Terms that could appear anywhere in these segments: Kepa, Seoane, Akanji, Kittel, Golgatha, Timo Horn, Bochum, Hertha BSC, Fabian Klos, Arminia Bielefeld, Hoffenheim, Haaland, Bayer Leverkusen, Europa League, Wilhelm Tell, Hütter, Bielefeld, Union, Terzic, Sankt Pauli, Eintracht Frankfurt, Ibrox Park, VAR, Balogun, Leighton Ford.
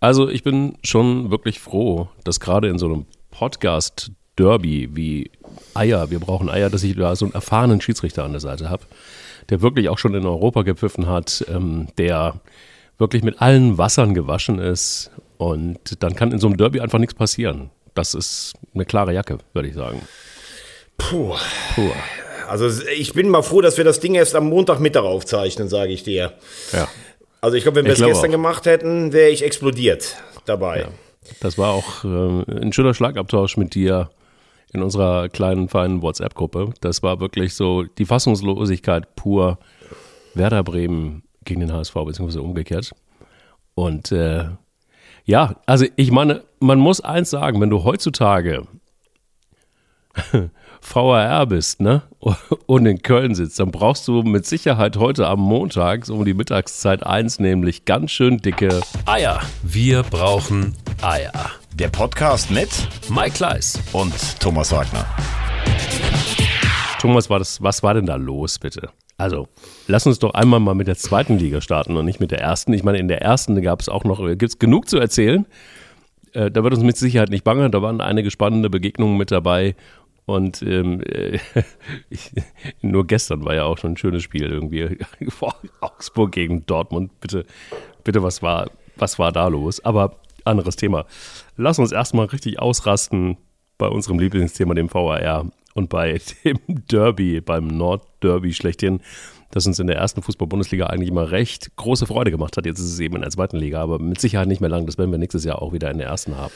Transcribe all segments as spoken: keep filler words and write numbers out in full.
Also ich bin schon wirklich froh, dass gerade in so einem Podcast-Derby wie Eier, wir brauchen Eier, dass ich da so einen erfahrenen Schiedsrichter an der Seite habe, der wirklich auch schon in Europa gepfiffen hat, ähm, der wirklich mit allen Wassern gewaschen ist, und dann kann in so einem Derby einfach nichts passieren. Das ist eine klare Jacke, würde ich sagen. Puh. Puh. Also ich bin mal froh, dass wir das Ding erst am Montagmittag aufzeichnen, sage ich dir. Ja. Also ich glaube, wenn wir es gestern auch gemacht hätten, wäre ich explodiert dabei. Ja. Das war auch äh, ein schöner Schlagabtausch mit dir in unserer kleinen, feinen WhatsApp-Gruppe. Das war wirklich so die Fassungslosigkeit pur. Werder Bremen gegen den H S V, beziehungsweise umgekehrt. Und äh, ja, also ich meine, man muss eins sagen, wenn du heutzutage V A R bist, ne, und in Köln sitzt, dann brauchst du mit Sicherheit heute am Montag um die Mittagszeit eins nämlich ganz schön dicke Eier. Wir brauchen Eier. Der Podcast mit Mike Kleiss und Thomas Wagner. Thomas, war das, was war denn da los, bitte? Also, lass uns doch einmal mal mit der zweiten Liga starten und nicht mit der ersten. Ich meine, in der ersten gab es auch noch, gibt es genug zu erzählen. Äh, da wird uns mit Sicherheit nicht bange. Da waren einige spannende Begegnungen mit dabei. Und ähm, äh, ich, nur gestern war ja auch schon ein schönes Spiel irgendwie. Augsburg gegen Dortmund. Bitte, bitte, was war, was war da los? Aber anderes Thema. Lass uns erstmal richtig ausrasten bei unserem Lieblingsthema, dem V A R. Und bei dem Derby, beim Nordderby schlechthin, das uns in der ersten Fußball-Bundesliga eigentlich immer recht große Freude gemacht hat. Jetzt ist es eben in der zweiten Liga, aber mit Sicherheit nicht mehr lang. Das werden wir nächstes Jahr auch wieder in der ersten haben.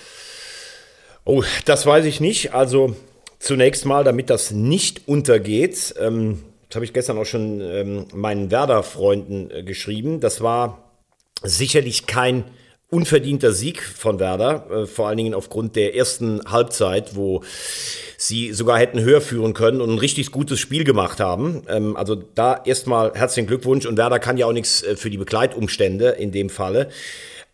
Oh, das weiß ich nicht. Also zunächst mal, damit das nicht untergeht, ähm, das habe ich gestern auch schon ähm, meinen Werder-Freunden äh, geschrieben. Das war sicherlich kein unverdienter Sieg von Werder, äh, vor allen Dingen aufgrund der ersten Halbzeit, wo sie sogar hätten höher führen können und ein richtig gutes Spiel gemacht haben. Ähm, also da erstmal herzlichen Glückwunsch, und Werder kann ja auch nichts für die Begleitumstände in dem Falle.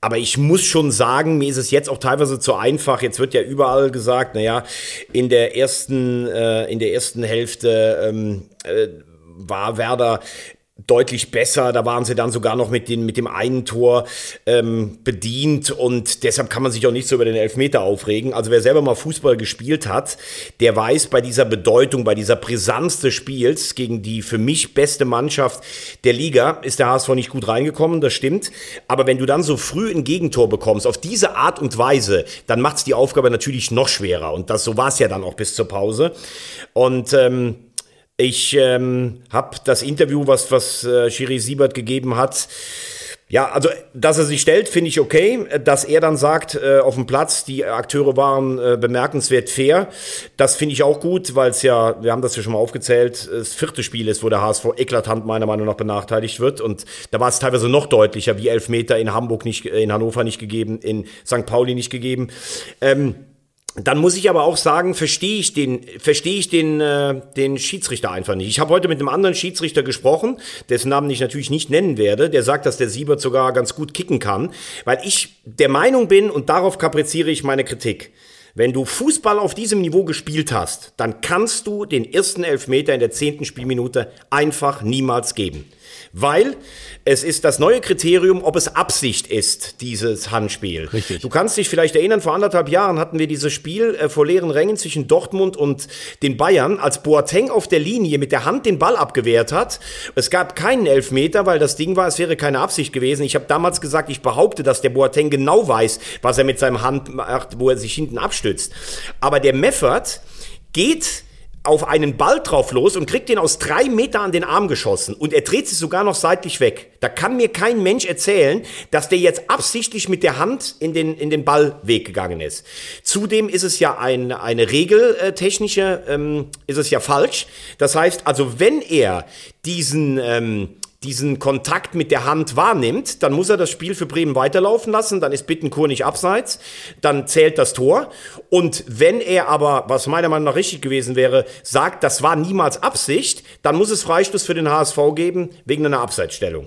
Aber ich muss schon sagen, mir ist es jetzt auch teilweise zu einfach. Jetzt wird ja überall gesagt, naja, in der ersten, äh, in der ersten Hälfte ähm, äh, war Werder deutlich besser, da waren sie dann sogar noch mit, den, mit dem einen Tor ähm, bedient, und deshalb kann man sich auch nicht so über den Elfmeter aufregen. Also wer selber mal Fußball gespielt hat, der weiß, bei dieser Bedeutung, bei dieser Brisanz des Spiels gegen die für mich beste Mannschaft der Liga ist der H S V nicht gut reingekommen, das stimmt. Aber wenn du dann so früh ein Gegentor bekommst, auf diese Art und Weise, dann macht es die Aufgabe natürlich noch schwerer, und das so war es ja dann auch bis zur Pause. Und ähm, Ich ähm, habe das Interview, was, was äh, Schiri Siebert gegeben hat, ja, also, dass er sich stellt, finde ich okay. Dass er dann sagt, äh, auf dem Platz, die Akteure waren äh, bemerkenswert fair, das finde ich auch gut, weil es ja, wir haben das ja schon mal aufgezählt, das vierte Spiel ist, wo der H S V eklatant meiner Meinung nach benachteiligt wird. Und da war es teilweise noch deutlicher, wie Elfmeter in Hamburg nicht, in Hannover nicht gegeben, in Sankt Pauli nicht gegeben. Ähm, Dann muss ich aber auch sagen, verstehe ich den, verstehe ich den, äh, den Schiedsrichter einfach nicht. Ich habe heute mit einem anderen Schiedsrichter gesprochen, dessen Namen ich natürlich nicht nennen werde. Der sagt, dass der Siebert sogar ganz gut kicken kann, weil ich der Meinung bin, und darauf kapriziere ich meine Kritik: Wenn du Fußball auf diesem Niveau gespielt hast, dann kannst du den ersten Elfmeter in der zehnten Spielminute einfach niemals geben. Weil es ist das neue Kriterium, ob es Absicht ist, dieses Handspiel. Richtig. Du kannst dich vielleicht erinnern, vor anderthalb Jahren hatten wir dieses Spiel äh, vor leeren Rängen zwischen Dortmund und den Bayern, als Boateng auf der Linie mit der Hand den Ball abgewehrt hat. Es gab keinen Elfmeter, weil das Ding war, es wäre keine Absicht gewesen. Ich habe damals gesagt, ich behaupte, dass der Boateng genau weiß, was er mit seinem Hand macht, wo er sich hinten abstützt. Aber der Meffert geht auf einen Ball drauf los und kriegt den aus drei Meter an den Arm geschossen, und er dreht sich sogar noch seitlich weg. Da kann mir kein Mensch erzählen, dass der jetzt absichtlich mit der Hand in den, in den Ballweg gegangen ist. Zudem ist es ja ein, eine regeltechnische, ähm, ist es ja falsch. Das heißt, also wenn er diesen, ähm, diesen Kontakt mit der Hand wahrnimmt, dann muss er das Spiel für Bremen weiterlaufen lassen, dann ist Bittencourt nicht abseits, dann zählt das Tor. Und wenn er aber, was meiner Meinung nach richtig gewesen wäre, sagt, das war niemals Absicht, dann muss es Freistoß für den H S V geben, wegen einer Abseitsstellung.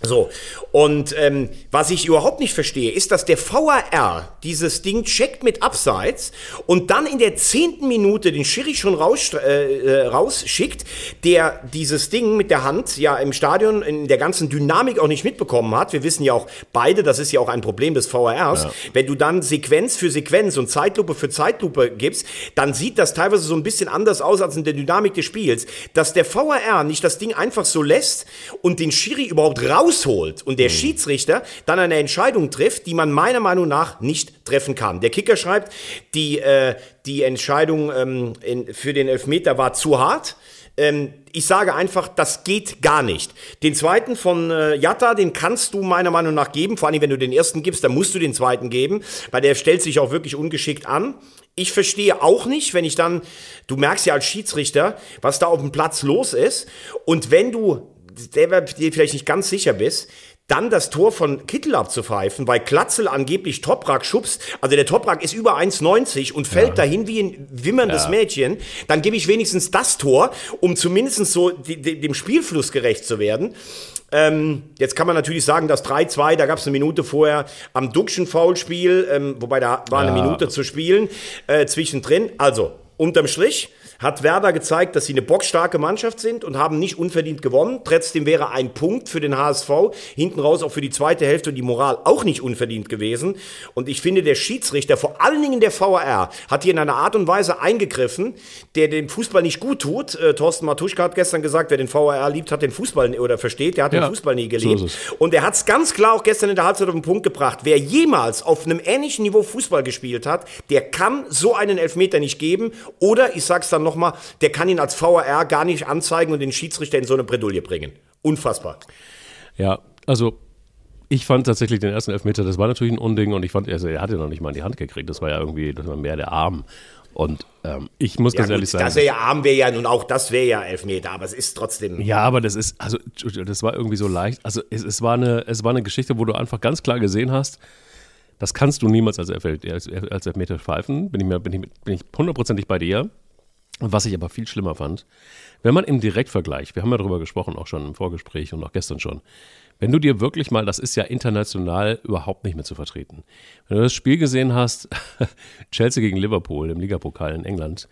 So, und ähm, was ich überhaupt nicht verstehe, ist, dass der V A R dieses Ding checkt mit Abseits und dann in der zehnten Minute den Schiri schon raus, äh, rausschickt, der dieses Ding mit der Hand ja im Stadion in der ganzen Dynamik auch nicht mitbekommen hat. Wir wissen ja auch beide, das ist ja auch ein Problem des V A Rs. Ja. Wenn du dann Sequenz für Sequenz und Zeitlupe für Zeitlupe gibst, dann sieht das teilweise so ein bisschen anders aus als in der Dynamik des Spiels. Dass der V A R nicht das Ding einfach so lässt und den Schiri überhaupt raus Ausholt und der Schiedsrichter dann eine Entscheidung trifft, die man meiner Meinung nach nicht treffen kann. Der Kicker schreibt, die, äh, die Entscheidung ähm, in, für den Elfmeter war zu hart. Ähm, ich sage einfach, das geht gar nicht. Den zweiten von äh, Jatta, den kannst du meiner Meinung nach geben. Vor allem, wenn du den ersten gibst, dann musst du den zweiten geben, weil der stellt sich auch wirklich ungeschickt an. Ich verstehe auch nicht, wenn ich dann, du merkst ja als Schiedsrichter, was da auf dem Platz los ist. Und wenn du der dir vielleicht nicht ganz sicher bist, dann das Tor von Kittel abzupfeifen, weil Klatzel angeblich Toprak schubst, also der Toprak ist über eins neunzig und fällt ja dahin wie ein wimmerndes ja. Mädchen, dann gebe ich wenigstens das Tor, um zumindest so dem Spielfluss gerecht zu werden. Ähm, jetzt kann man natürlich sagen, das drei zwei, da gab es eine Minute vorher am Duxchen-Foulspiel, ähm, wobei da war ja. eine Minute zu spielen, äh, zwischendrin, also unterm Strich hat Werder gezeigt, dass sie eine bockstarke Mannschaft sind und haben nicht unverdient gewonnen. Trotzdem wäre ein Punkt für den H S V, hinten raus auch für die zweite Hälfte und die Moral auch nicht unverdient gewesen. Und ich finde, der Schiedsrichter, vor allen Dingen der V A R, hat hier in einer Art und Weise eingegriffen, der dem Fußball nicht gut tut. Äh, Thorsten Matuschka hat gestern gesagt, wer den V A R liebt, hat den Fußball oder versteht, der hat ja, den Fußball nie geliebt. So und er hat es ganz klar auch gestern in der Halbzeit auf den Punkt gebracht. Wer jemals auf einem ähnlichen Niveau Fußball gespielt hat, der kann so einen Elfmeter nicht geben. Oder, ich sag's dann noch mal, der kann ihn als V A R gar nicht anzeigen und den Schiedsrichter in so eine Bredouille bringen. Unfassbar. Ja, also ich fand tatsächlich den ersten Elfmeter, das war natürlich ein Unding und ich fand, also er hat ja noch nicht mal in die Hand gekriegt, das war ja irgendwie, das war mehr der Arm. Und ähm, ich muss ja, ganz gut, ehrlich sagen. Das wäre ja Arm, wäre ja nun auch, das wäre ja Elfmeter, aber es ist trotzdem. Ja, aber das ist, also das war irgendwie so leicht, also es, es, war, eine, es war eine Geschichte, wo du einfach ganz klar gesehen hast, das kannst du niemals als, als, als Elfmeter pfeifen, bin ich mir, bin ich, bin ich hundertprozentig bei dir. Was ich aber viel schlimmer fand, wenn man im Direktvergleich, wir haben ja darüber gesprochen, auch schon im Vorgespräch und auch gestern schon, wenn du dir wirklich mal, das ist ja international überhaupt nicht mehr zu vertreten, wenn du das Spiel gesehen hast, Chelsea gegen Liverpool im Ligapokal in England,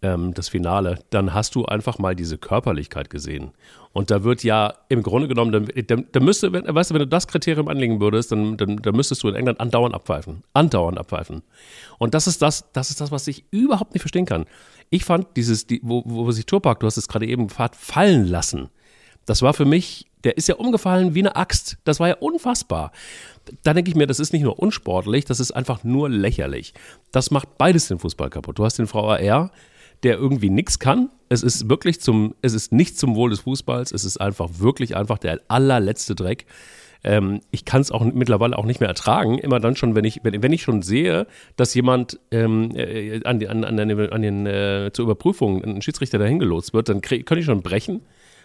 ähm, das Finale, dann hast du einfach mal diese Körperlichkeit gesehen. Und da wird ja im Grunde genommen, da, da, da müsste, weißt du, wenn du das Kriterium anlegen würdest, dann, dann, dann müsstest du in England andauernd abpfeifen. Andauernd abpfeifen. Und das ist das, das ist das, was ich überhaupt nicht verstehen kann. Ich fand dieses, die, wo, wo sich Toprak, du hast es gerade eben hat fallen lassen. Das war für mich, der ist ja umgefallen wie eine Axt. Das war ja unfassbar. Da denke ich mir, das ist nicht nur unsportlich, das ist einfach nur lächerlich. Das macht beides den Fußball kaputt. Du hast den V A R, der irgendwie nichts kann. Es ist wirklich zum, es ist nicht zum Wohl des Fußballs. Es ist einfach wirklich einfach der allerletzte Dreck. Ähm, ich kann es auch mittlerweile auch nicht mehr ertragen, immer dann schon, wenn ich, wenn, wenn ich schon sehe, dass jemand ähm, äh, an, an, an den, an den äh, zur Überprüfung ein Schiedsrichter dahin gelotst wird, dann krieg, könnte ich schon brechen,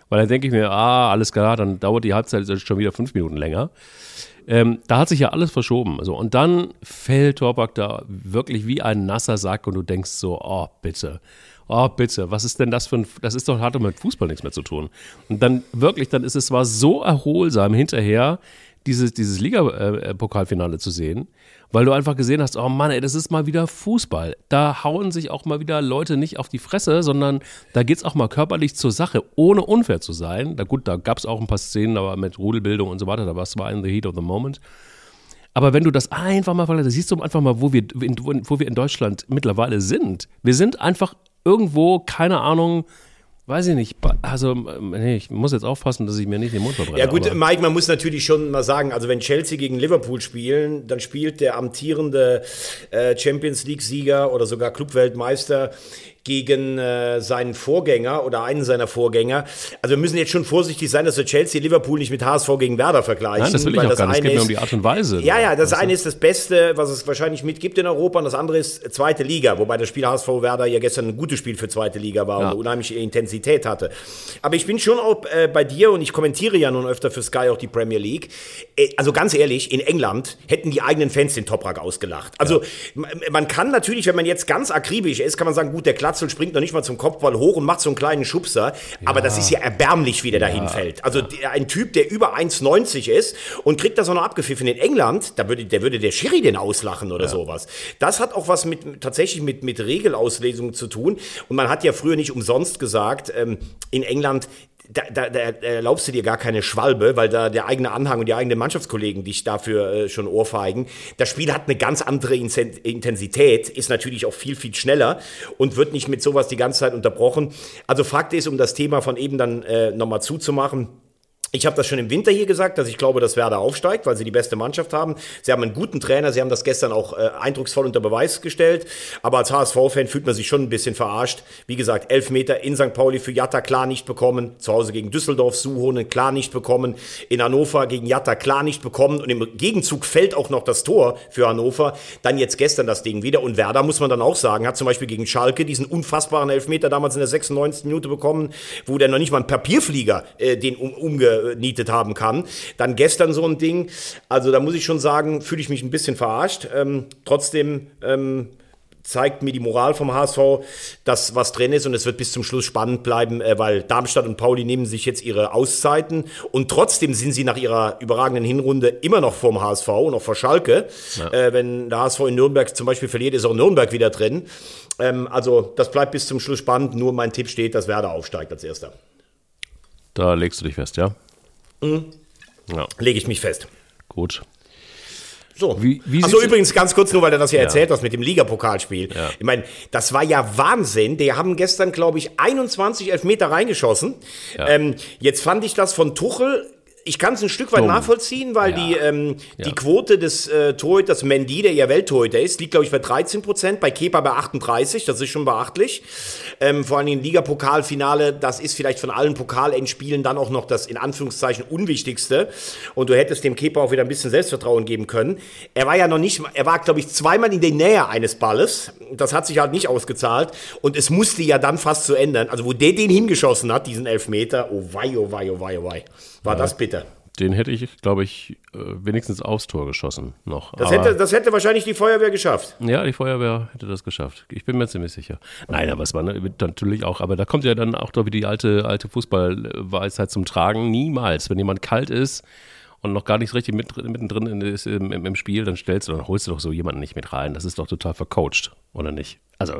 weil dann denke ich mir, ah, alles klar, dann dauert die Halbzeit schon wieder fünf Minuten länger. Ähm, da hat sich ja alles verschoben. So, und dann fällt Toprak da wirklich wie ein nasser Sack und du denkst so, oh, bitte. Oh, bitte, was ist denn das für ein, das ist doch, hat doch mit Fußball nichts mehr zu tun. Und dann wirklich, dann ist es zwar so erholsam hinterher, dieses, dieses Liga-Pokalfinale zu sehen, weil du einfach gesehen hast, oh Mann, ey, das ist mal wieder Fußball. Da hauen sich auch mal wieder Leute nicht auf die Fresse, sondern da geht's auch mal körperlich zur Sache, ohne unfair zu sein. Na gut, da gab's auch ein paar Szenen, aber mit Rudelbildung und so weiter, da war es mal in the heat of the moment. Aber wenn du das einfach mal, da siehst du einfach mal, wo wir, wo wir in Deutschland mittlerweile sind. Wir sind einfach irgendwo, keine Ahnung, weiß ich nicht, also nee, ich muss jetzt aufpassen, dass ich mir nicht den Mund verbrenne. Ja gut, Mike, man muss natürlich schon mal sagen, also wenn Chelsea gegen Liverpool spielen, dann spielt der amtierende äh, Champions-League-Sieger oder sogar Clubweltmeister gegen äh, seinen Vorgänger oder einen seiner Vorgänger. Also wir müssen jetzt schon vorsichtig sein, dass wir Chelsea Liverpool nicht mit H S V gegen Werder vergleichen. Nein, das will ich weil auch das gar nicht. Es geht mir um die Art und Weise. Ja, ja, das eine ist das Beste, was es wahrscheinlich mit gibt in Europa und das andere ist Zweite Liga, wobei das Spiel H S V Werder ja gestern ein gutes Spiel für Zweite Liga war ja. und eine unheimliche Intensität hatte. Aber ich bin schon auch äh, bei dir und ich kommentiere ja nun öfter für Sky auch die Premier League. Äh, also ganz ehrlich, in England hätten die eigenen Fans den Toprak ausgelacht. Also ja. man, man kann natürlich, wenn man jetzt ganz akribisch ist, kann man sagen, gut, der Klatsch Glatzel springt noch nicht mal zum Kopfball hoch und macht so einen kleinen Schubser. Ja. Aber das ist ja erbärmlich, wie der ja. dahin fällt. Also ja. ein Typ, der über eins neunzig ist und kriegt das auch noch abgepfiffen. In England, da würde, der würde der Schiri den auslachen oder ja. sowas. Das hat auch was mit tatsächlich mit, mit Regelauslesung zu tun. Und man hat ja früher nicht umsonst gesagt, ähm, in England, Da, da, da erlaubst du dir gar keine Schwalbe, weil da der eigene Anhang und die eigenen Mannschaftskollegen dich dafür äh, schon ohrfeigen. Das Spiel hat eine ganz andere Intensität, ist natürlich auch viel, viel schneller und wird nicht mit sowas die ganze Zeit unterbrochen. Also Fakt ist, um das Thema von eben dann äh, nochmal zuzumachen, ich habe das schon im Winter hier gesagt, dass ich glaube, dass Werder aufsteigt, weil sie die beste Mannschaft haben. Sie haben einen guten Trainer, sie haben das gestern auch äh, eindrucksvoll unter Beweis gestellt. Aber als H S V-Fan fühlt man sich schon ein bisschen verarscht. Wie gesagt, Elfmeter in Sankt Pauli für Jatta klar nicht bekommen. Zu Hause gegen Düsseldorf, Suhonen klar nicht bekommen. In Hannover gegen Jatta klar nicht bekommen. Und im Gegenzug fällt auch noch das Tor für Hannover. Dann jetzt gestern das Ding wieder. Und Werder, muss man dann auch sagen, hat zum Beispiel gegen Schalke diesen unfassbaren Elfmeter damals in der sechsundneunzigsten Minute bekommen, wo der noch nicht mal ein Papierflieger äh, den um, umge nietet haben kann. Dann gestern so ein Ding. Also da muss ich schon sagen, fühle ich mich ein bisschen verarscht. Ähm, trotzdem ähm, zeigt mir die Moral vom H S V, dass was drin ist und es wird bis zum Schluss spannend bleiben, äh, weil Darmstadt und Pauli nehmen sich jetzt ihre Auszeiten und trotzdem sind sie nach ihrer überragenden Hinrunde immer noch vorm H S V und auch vor Schalke. Ja. Äh, wenn der H S V in Nürnberg zum Beispiel verliert, ist auch Nürnberg wieder drin. Ähm, also das bleibt bis zum Schluss spannend. Nur mein Tipp steht, dass Werder aufsteigt als Erster. Da legst du dich fest, ja? Mhm. Ja. Lege ich mich fest. Gut. So. Wie, wie Achso, übrigens ganz kurz nur, weil du das ja, ja. erzählt hast mit dem Ligapokalspiel. Ja. Ich meine, das war ja Wahnsinn. Die haben gestern, glaube ich, einundzwanzig Elfmeter reingeschossen. Ja. Ähm, jetzt fand ich das von Tuchel. Ich kann es ein Stück weit Dumm. nachvollziehen, weil ja. die, ähm, ja. die Quote des äh, Torhüters Mendy, der ja Welttorhüter ist, liegt, glaube ich, bei dreizehn Prozent, bei Kepa bei achtunddreißig, das ist schon beachtlich. Ähm, vor allen Dingen Liga-Pokalfinale, das ist vielleicht von allen Pokalendspielen dann auch noch das, in Anführungszeichen, unwichtigste. Und du hättest dem Kepa auch wieder ein bisschen Selbstvertrauen geben können. Er war ja noch nicht, er war, glaube ich, zweimal in der Nähe eines Balles. Das hat sich halt nicht ausgezahlt. Und es musste ja dann fast zu ändern. Also wo der den hingeschossen hat, diesen Elfmeter, oh wei, oh wei, oh wei, oh wei. War ja. das bitter. Den hätte ich, glaube ich, wenigstens aufs Tor geschossen noch. Das hätte, das hätte wahrscheinlich die Feuerwehr geschafft. Ja, die Feuerwehr hätte das geschafft. Ich bin mir ziemlich sicher. Nein, aber es war natürlich auch, aber da kommt ja dann auch doch wieder die alte, alte Fußballweisheit zum Tragen. Niemals, wenn jemand kalt ist und noch gar nicht richtig mit, mittendrin ist im, im, im Spiel, dann stellst du, dann holst du doch so jemanden nicht mit rein. Das ist doch total vercoacht, oder nicht? Also,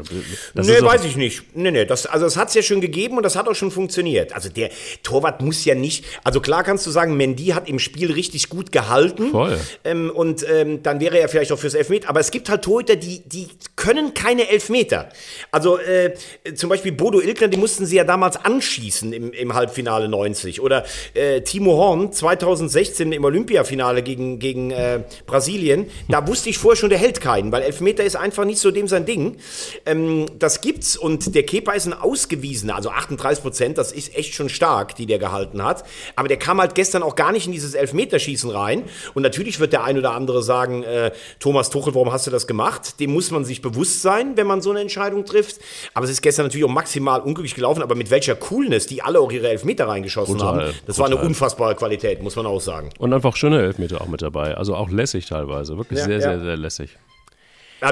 das nee, ist weiß ich nicht. Nee, nee, das, also das hat es ja schon gegeben und das hat auch schon funktioniert. Also der Torwart muss ja nicht, also klar kannst du sagen, Mendy hat im Spiel richtig gut gehalten. Voll. Ähm, und ähm, dann wäre er vielleicht auch fürs Elfmeter. Aber es gibt halt Torhüter, die, die können keine Elfmeter. Also äh, zum Beispiel Bodo Ilgner, die mussten sie ja damals anschießen im, im Halbfinale neunzig. Oder äh, Timo Horn zweitausendsechzehn im Olympiafinale gegen, gegen äh, Brasilien. Da wusste ich vorher schon, der hält keinen, weil Elfmeter ist einfach nicht so dem sein Ding. Ähm, das gibt's und der Kepa ist ein ausgewiesener, also achtunddreißig Prozent, das ist echt schon stark, die der gehalten hat, aber der kam halt gestern auch gar nicht in dieses Elfmeterschießen rein und natürlich wird der ein oder andere sagen, äh, Thomas Tuchel, warum hast du das gemacht? Dem muss man sich bewusst sein, wenn man so eine Entscheidung trifft, aber es ist gestern natürlich auch maximal unglücklich gelaufen, aber mit welcher Coolness die alle auch ihre Elfmeter reingeschossen brutal, haben, das brutal. war eine unfassbare Qualität, muss man auch sagen. Und einfach schöne Elfmeter auch mit dabei, also auch lässig teilweise, wirklich ja, sehr, ja. sehr, sehr lässig.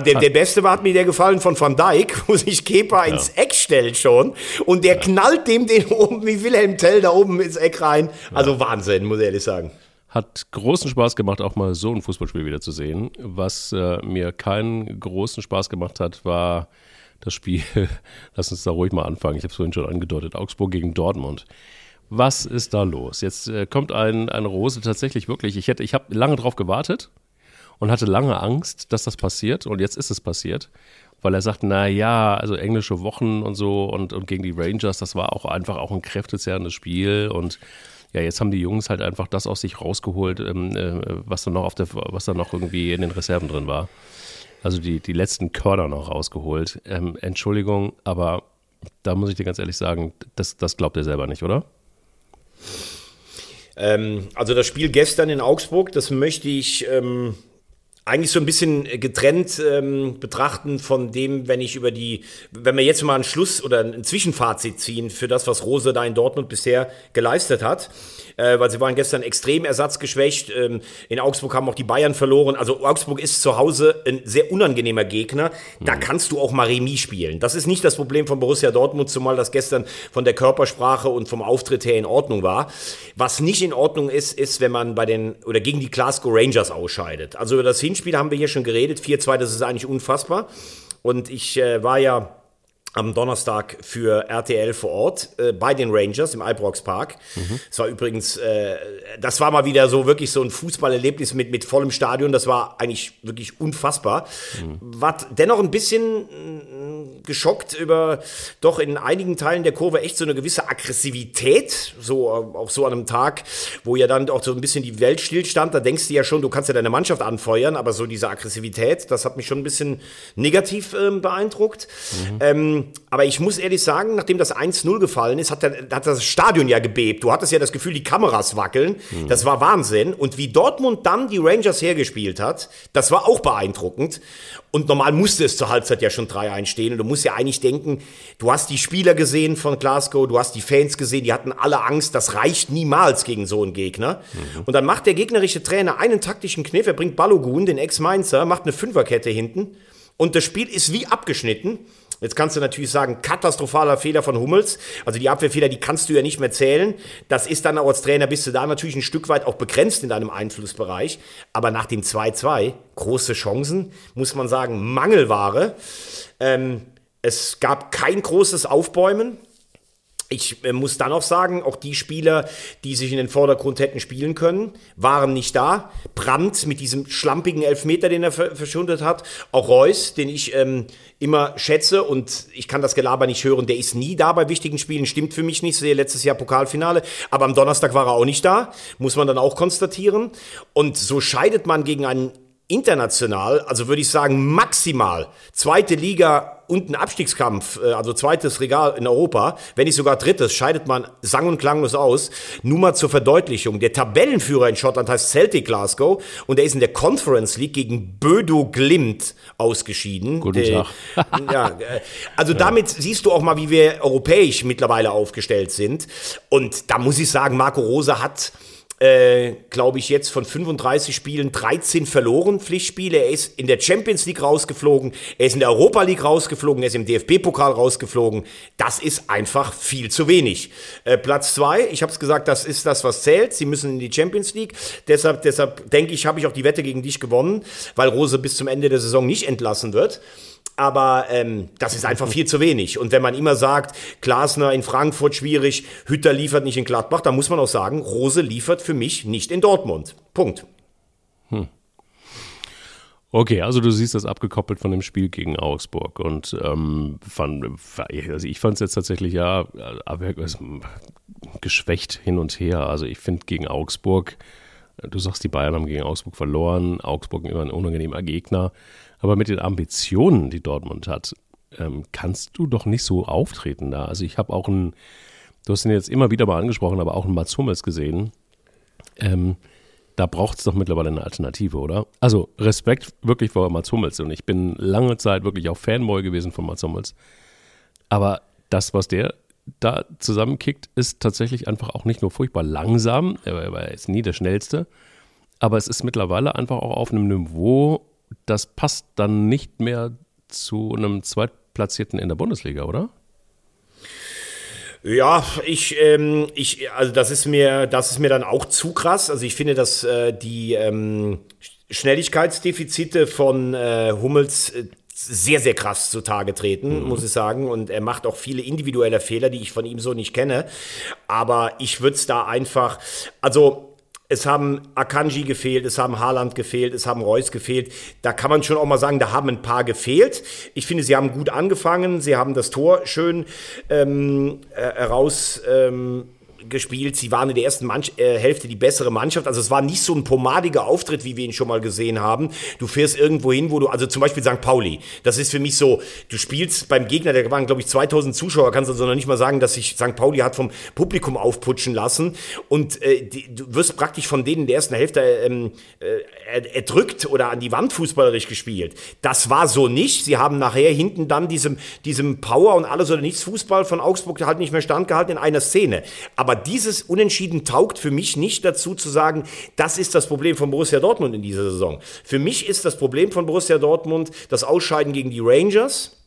Der, der beste war, hat mir der gefallen von Van Dijk, wo sich Kepa ja. ins Eck stellt schon und der ja. knallt dem den oben wie Wilhelm Tell da oben ins Eck rein. Also ja. Wahnsinn, muss ich ehrlich sagen. Hat großen Spaß gemacht, auch mal so ein Fußballspiel wieder zu sehen. Was äh, mir keinen großen Spaß gemacht hat, war das Spiel, lass uns da ruhig mal anfangen, ich habe es vorhin schon angedeutet, Augsburg gegen Dortmund. Was ist da los? Jetzt äh, kommt ein, ein Rose tatsächlich wirklich, ich, hätte, ich habe lange drauf gewartet. Und hatte lange Angst, dass das passiert. Und jetzt ist es passiert, weil er sagt, na ja, also englische Wochen und so und, und gegen die Rangers, das war auch einfach auch ein kräftezerrendes Spiel. Und ja, jetzt haben die Jungs halt einfach das aus sich rausgeholt, was da noch auf der, was da noch irgendwie in den Reserven drin war. Also die, die letzten Körner noch rausgeholt. Ähm, Entschuldigung, aber da muss ich dir ganz ehrlich sagen, das, das glaubt ihr selber nicht, oder? Ähm, also das Spiel gestern in Augsburg, das möchte ich... Ähm eigentlich so ein bisschen getrennt ähm, betrachten von dem, wenn ich über die, wenn wir jetzt mal einen Schluss oder ein Zwischenfazit ziehen für das, was Rose da in Dortmund bisher geleistet hat, äh, weil sie waren gestern extrem ersatzgeschwächt, ähm, in Augsburg haben auch die Bayern verloren, also Augsburg ist zu Hause ein sehr unangenehmer Gegner, da kannst du auch mal Remis spielen, das ist nicht das Problem von Borussia Dortmund, zumal das gestern von der Körpersprache und vom Auftritt her in Ordnung war. Was nicht in Ordnung ist, ist, wenn man bei den, oder gegen die Glasgow Rangers ausscheidet, also über das Hin Spiel haben wir hier schon geredet, vier zwei, das ist eigentlich unfassbar. Und ich äh, war ja am Donnerstag für R T L vor Ort äh, bei den Rangers im Ibrox Park. Mhm. Das war übrigens, äh, das war mal wieder so wirklich so ein Fußballerlebnis mit, mit vollem Stadion. Das war eigentlich wirklich unfassbar. Mhm. War dennoch ein bisschen mh, geschockt über doch in einigen Teilen der Kurve echt so eine gewisse Aggressivität. So auch so an einem Tag, wo ja dann auch so ein bisschen die Welt stillstand. Da denkst du ja schon, du kannst ja deine Mannschaft anfeuern, aber so diese Aggressivität, das hat mich schon ein bisschen negativ äh, beeindruckt. Mhm. Ähm, Aber ich muss ehrlich sagen, nachdem das eins null gefallen ist, hat, der, hat das Stadion ja gebebt. Du hattest ja das Gefühl, die Kameras wackeln. Mhm. Das war Wahnsinn. Und wie Dortmund dann die Rangers hergespielt hat, das war auch beeindruckend. Und normal musste es zur Halbzeit ja schon drei eins stehen. Und du musst ja eigentlich denken, du hast die Spieler gesehen von Glasgow, du hast die Fans gesehen, die hatten alle Angst. Das reicht niemals gegen so einen Gegner. Mhm. Und dann macht der gegnerische Trainer einen taktischen Kniff. Er bringt Balogun, den Ex-Mainzer, macht eine Fünferkette hinten. Und das Spiel ist wie abgeschnitten. Jetzt kannst du natürlich sagen, katastrophaler Fehler von Hummels. Also die Abwehrfehler, die kannst du ja nicht mehr zählen. Das ist dann auch als Trainer, bist du da natürlich ein Stück weit auch begrenzt in deinem Einflussbereich. Aber nach dem zwei zwei, große Chancen, muss man sagen, Mangelware. Ähm, es gab kein großes Aufbäumen. Ich äh, muss dann auch sagen, auch die Spieler, die sich in den Vordergrund hätten spielen können, waren nicht da. Brandt mit diesem schlampigen Elfmeter, den er ver- verschuldet hat. Auch Reus, den ich ähm, immer schätze und ich kann das Gelaber nicht hören, der ist nie da bei wichtigen Spielen, stimmt für mich nicht, sehe letztes Jahr Pokalfinale, aber am Donnerstag war er auch nicht da, muss man dann auch konstatieren. Und so scheidet man gegen einen international, also würde ich sagen maximal, zweite Liga und ein Abstiegskampf, also zweites Regal in Europa, wenn nicht sogar drittes, scheidet man sang- und klanglos aus. Nur mal zur Verdeutlichung, der Tabellenführer in Schottland heißt Celtic Glasgow und er ist in der Conference League gegen Bodo Glimt ausgeschieden. Guten Tag. Äh, ja, also ja. Damit siehst du auch mal, wie wir europäisch mittlerweile aufgestellt sind. Und da muss ich sagen, Marco Rose hat... Äh, glaube ich, jetzt von fünfunddreißig Spielen dreizehn verloren, Pflichtspiele. Er ist in der Champions League rausgeflogen, er ist in der Europa League rausgeflogen, er ist im D F B-Pokal rausgeflogen. Das ist einfach viel zu wenig. Äh, Platz zwei, ich habe es gesagt, das ist das, was zählt. Sie müssen in die Champions League. Deshalb, deshalb denke ich, habe ich auch die Wette gegen dich gewonnen, weil Rose bis zum Ende der Saison nicht entlassen wird. Aber ähm, das ist einfach viel zu wenig. Und wenn man immer sagt, Glasner in Frankfurt schwierig, Hütter liefert nicht in Gladbach, dann muss man auch sagen, Rose liefert für mich nicht in Dortmund. Punkt. Hm. Okay, also du siehst das abgekoppelt von dem Spiel gegen Augsburg. Und ähm, fand, also ich fand es jetzt tatsächlich ja geschwächt hin und her. Also ich finde gegen Augsburg, du sagst, die Bayern haben gegen Augsburg verloren, Augsburg immer ein unangenehmer Gegner. Aber mit den Ambitionen, die Dortmund hat, ähm, kannst du doch nicht so auftreten da. Also ich habe auch einen, du hast ihn jetzt immer wieder mal angesprochen, aber auch einen Mats Hummels gesehen. Ähm, da braucht es doch mittlerweile eine Alternative, oder? Also Respekt wirklich vor Mats Hummels. Und ich bin lange Zeit wirklich auch Fanboy gewesen von Mats Hummels. Aber das, was der da zusammenkickt, ist tatsächlich einfach auch nicht nur furchtbar langsam. Er war jetzt nie der Schnellste. Aber es ist mittlerweile einfach auch auf einem Niveau... Das passt dann nicht mehr zu einem Zweitplatzierten in der Bundesliga, oder? Ja, ich, ähm, ich, also das ist mir, das ist mir dann auch zu krass. Also ich finde, dass äh, die ähm, Schnelligkeitsdefizite von äh, Hummels äh, sehr, sehr krass zutage treten, mhm. muss ich sagen. Und er macht auch viele individuelle Fehler, die ich von ihm so nicht kenne. Aber ich würde es da einfach, also es haben Akanji gefehlt, es haben Haaland gefehlt, es haben Reus gefehlt. Da kann man schon auch mal sagen, da haben ein paar gefehlt. Ich finde, sie haben gut angefangen. Sie haben das Tor schön ähm, heraus... Ähm gespielt, sie waren in der ersten Mann- äh, Hälfte die bessere Mannschaft, also es war nicht so ein pomadiger Auftritt, wie wir ihn schon mal gesehen haben. Du fährst irgendwo hin, wo du, also zum Beispiel Sankt Pauli, das ist für mich so, du spielst beim Gegner, der waren glaube ich zweitausend Zuschauer, kannst du also noch nicht mal sagen, dass sich Sankt Pauli hat vom Publikum aufputschen lassen und äh, die, du wirst praktisch von denen in der ersten Hälfte ähm, äh, erdrückt oder an die Wand fußballerisch gespielt. Das war so nicht, sie haben nachher hinten dann diesem, diesem Power und alles oder nichts Fußball von Augsburg halt nicht mehr standgehalten in einer Szene. Aber dieses Unentschieden taugt für mich nicht dazu zu sagen, das ist das Problem von Borussia Dortmund in dieser Saison. Für mich ist das Problem von Borussia Dortmund das Ausscheiden gegen die Rangers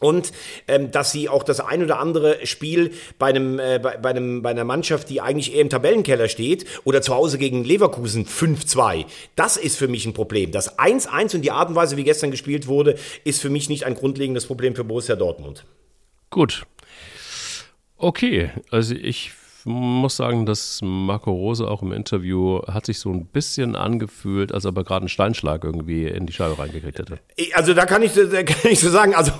und ähm, dass sie auch das ein oder andere Spiel bei einem, äh, bei, bei einem bei einer Mannschaft, die eigentlich eher im Tabellenkeller steht oder zu Hause gegen Leverkusen fünf zwei, das ist für mich ein Problem. Das eins eins und die Art und Weise, wie gestern gespielt wurde, ist für mich nicht ein grundlegendes Problem für Borussia Dortmund. Gut. Okay, also ich muss sagen, dass Marco Rose auch im Interview hat sich so ein bisschen angefühlt, als ob er gerade einen Steinschlag irgendwie in die Scheibe reingekriegt hätte. Also da kann ich, da kann ich so sagen, also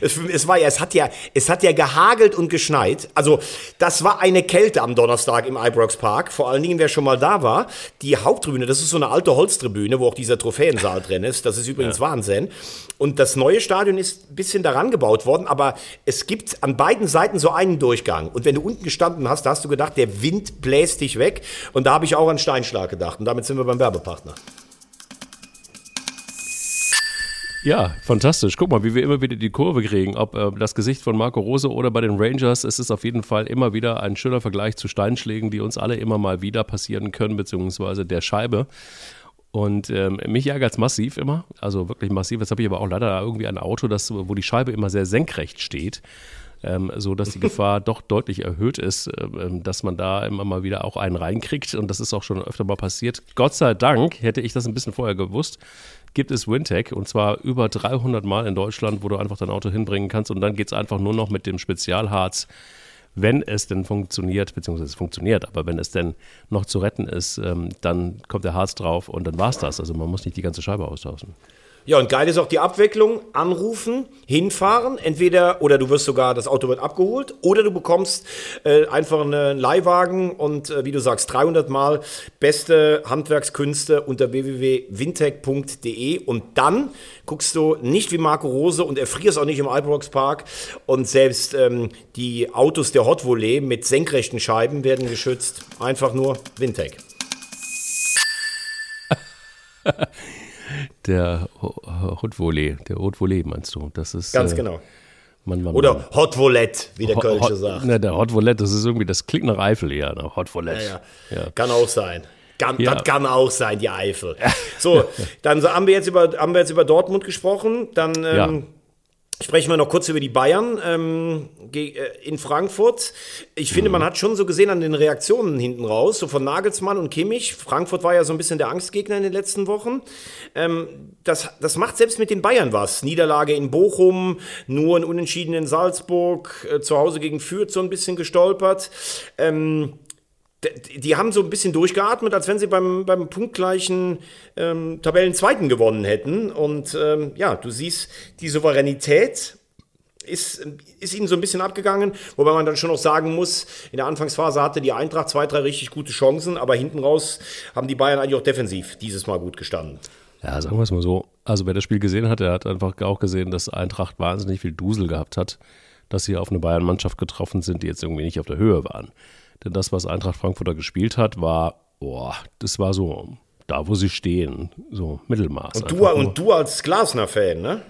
es, es war ja, es hat ja, es hat ja gehagelt und geschneit. Also das war eine Kälte am Donnerstag im Ibrox Park. Vor allen Dingen, wer schon mal da war, die Haupttribüne, das ist so eine alte Holztribüne, wo auch dieser Trophäensaal drin ist. Das ist übrigens ja. Wahnsinn. Und das neue Stadion ist ein bisschen daran gebaut worden, aber es gibt an beiden Seiten so einen Durchgang. Und wenn du unten gestanden hast, da hast du gedacht, der Wind bläst dich weg. Und da habe ich auch an Steinschlag gedacht. Und damit sind wir beim Werbepartner. Ja, fantastisch. Guck mal, wie wir immer wieder die Kurve kriegen. Ob äh, das Gesicht von Marco Rose oder bei den Rangers, es ist auf jeden Fall immer wieder ein schöner Vergleich zu Steinschlägen, die uns alle immer mal wieder passieren können, beziehungsweise der Scheibe. Und ähm, mich ärgert es massiv immer. Also wirklich massiv. Jetzt habe ich aber auch leider irgendwie ein Auto, das, wo die Scheibe immer sehr senkrecht steht. Ähm, so dass die Gefahr doch deutlich erhöht ist, ähm, dass man da immer mal wieder auch einen reinkriegt. Und das ist auch schon öfter mal passiert. Gott sei Dank, hätte ich das ein bisschen vorher gewusst, gibt es Wintech. Und zwar über dreihundert Mal in Deutschland, wo du einfach dein Auto hinbringen kannst. Und dann geht es einfach nur noch mit dem Spezialharz, wenn es denn funktioniert, beziehungsweise es funktioniert, aber wenn es denn noch zu retten ist, ähm, dann kommt der Harz drauf und dann war es das. Also man muss nicht die ganze Scheibe austauschen. Ja, und geil ist auch die Abwicklung, anrufen, hinfahren, entweder, oder du wirst sogar, das Auto wird abgeholt, oder du bekommst äh, einfach einen Leihwagen und äh, wie du sagst, dreihundert Mal beste Handwerkskünste unter w w w punkt wintech punkt d e und dann guckst du nicht wie Marco Rose und erfrierst auch nicht im Ibrox Park und selbst ähm, die Autos der Hot Volley mit senkrechten Scheiben werden geschützt, einfach nur Wintech. Der Hot Volley, der Hot Volley meinst du? Das ist ganz äh, genau. Mann, Mann, oder Mann. Hot Vollett, wie der Ho- Kölsche Hot, sagt. Ne, der Hot Vollett, das ist irgendwie, das klingt nach Eifel hier, nach Hot Vollett. Ja, ja. Ja. Kann auch sein. Kann, ja. Das kann auch sein, die Eifel. So, dann haben wir jetzt über, haben wir jetzt über Dortmund gesprochen. Dann ähm, ja. Sprechen wir noch kurz über die Bayern ähm, in Frankfurt. Ich finde, man hat schon so gesehen an den Reaktionen hinten raus, so von Nagelsmann und Kimmich. Frankfurt war ja so ein bisschen der Angstgegner in den letzten Wochen. Ähm, das, das macht selbst mit den Bayern was. Niederlage in Bochum, nur ein Unentschieden in Salzburg, äh, zu Hause gegen Fürth so ein bisschen gestolpert. Ähm, d- die haben so ein bisschen durchgeatmet, als wenn sie beim, beim punktgleichen ähm, Tabellenzweiten gewonnen hätten. Und ähm, ja, du siehst die Souveränität. Ist, ist ihnen so ein bisschen abgegangen, wobei man dann schon noch sagen muss, in der Anfangsphase hatte die Eintracht zwei, drei richtig gute Chancen, aber hinten raus haben die Bayern eigentlich auch defensiv dieses Mal gut gestanden. Ja, sagen wir es mal so. Also wer das Spiel gesehen hat, der hat einfach auch gesehen, dass Eintracht wahnsinnig viel Dusel gehabt hat, dass sie auf eine Bayern-Mannschaft getroffen sind, die jetzt irgendwie nicht auf der Höhe waren. Denn das, was Eintracht Frankfurter gespielt hat, war, boah, das war so, da wo sie stehen, so Mittelmaß. Und du, und du als Glasner-Fan, ne?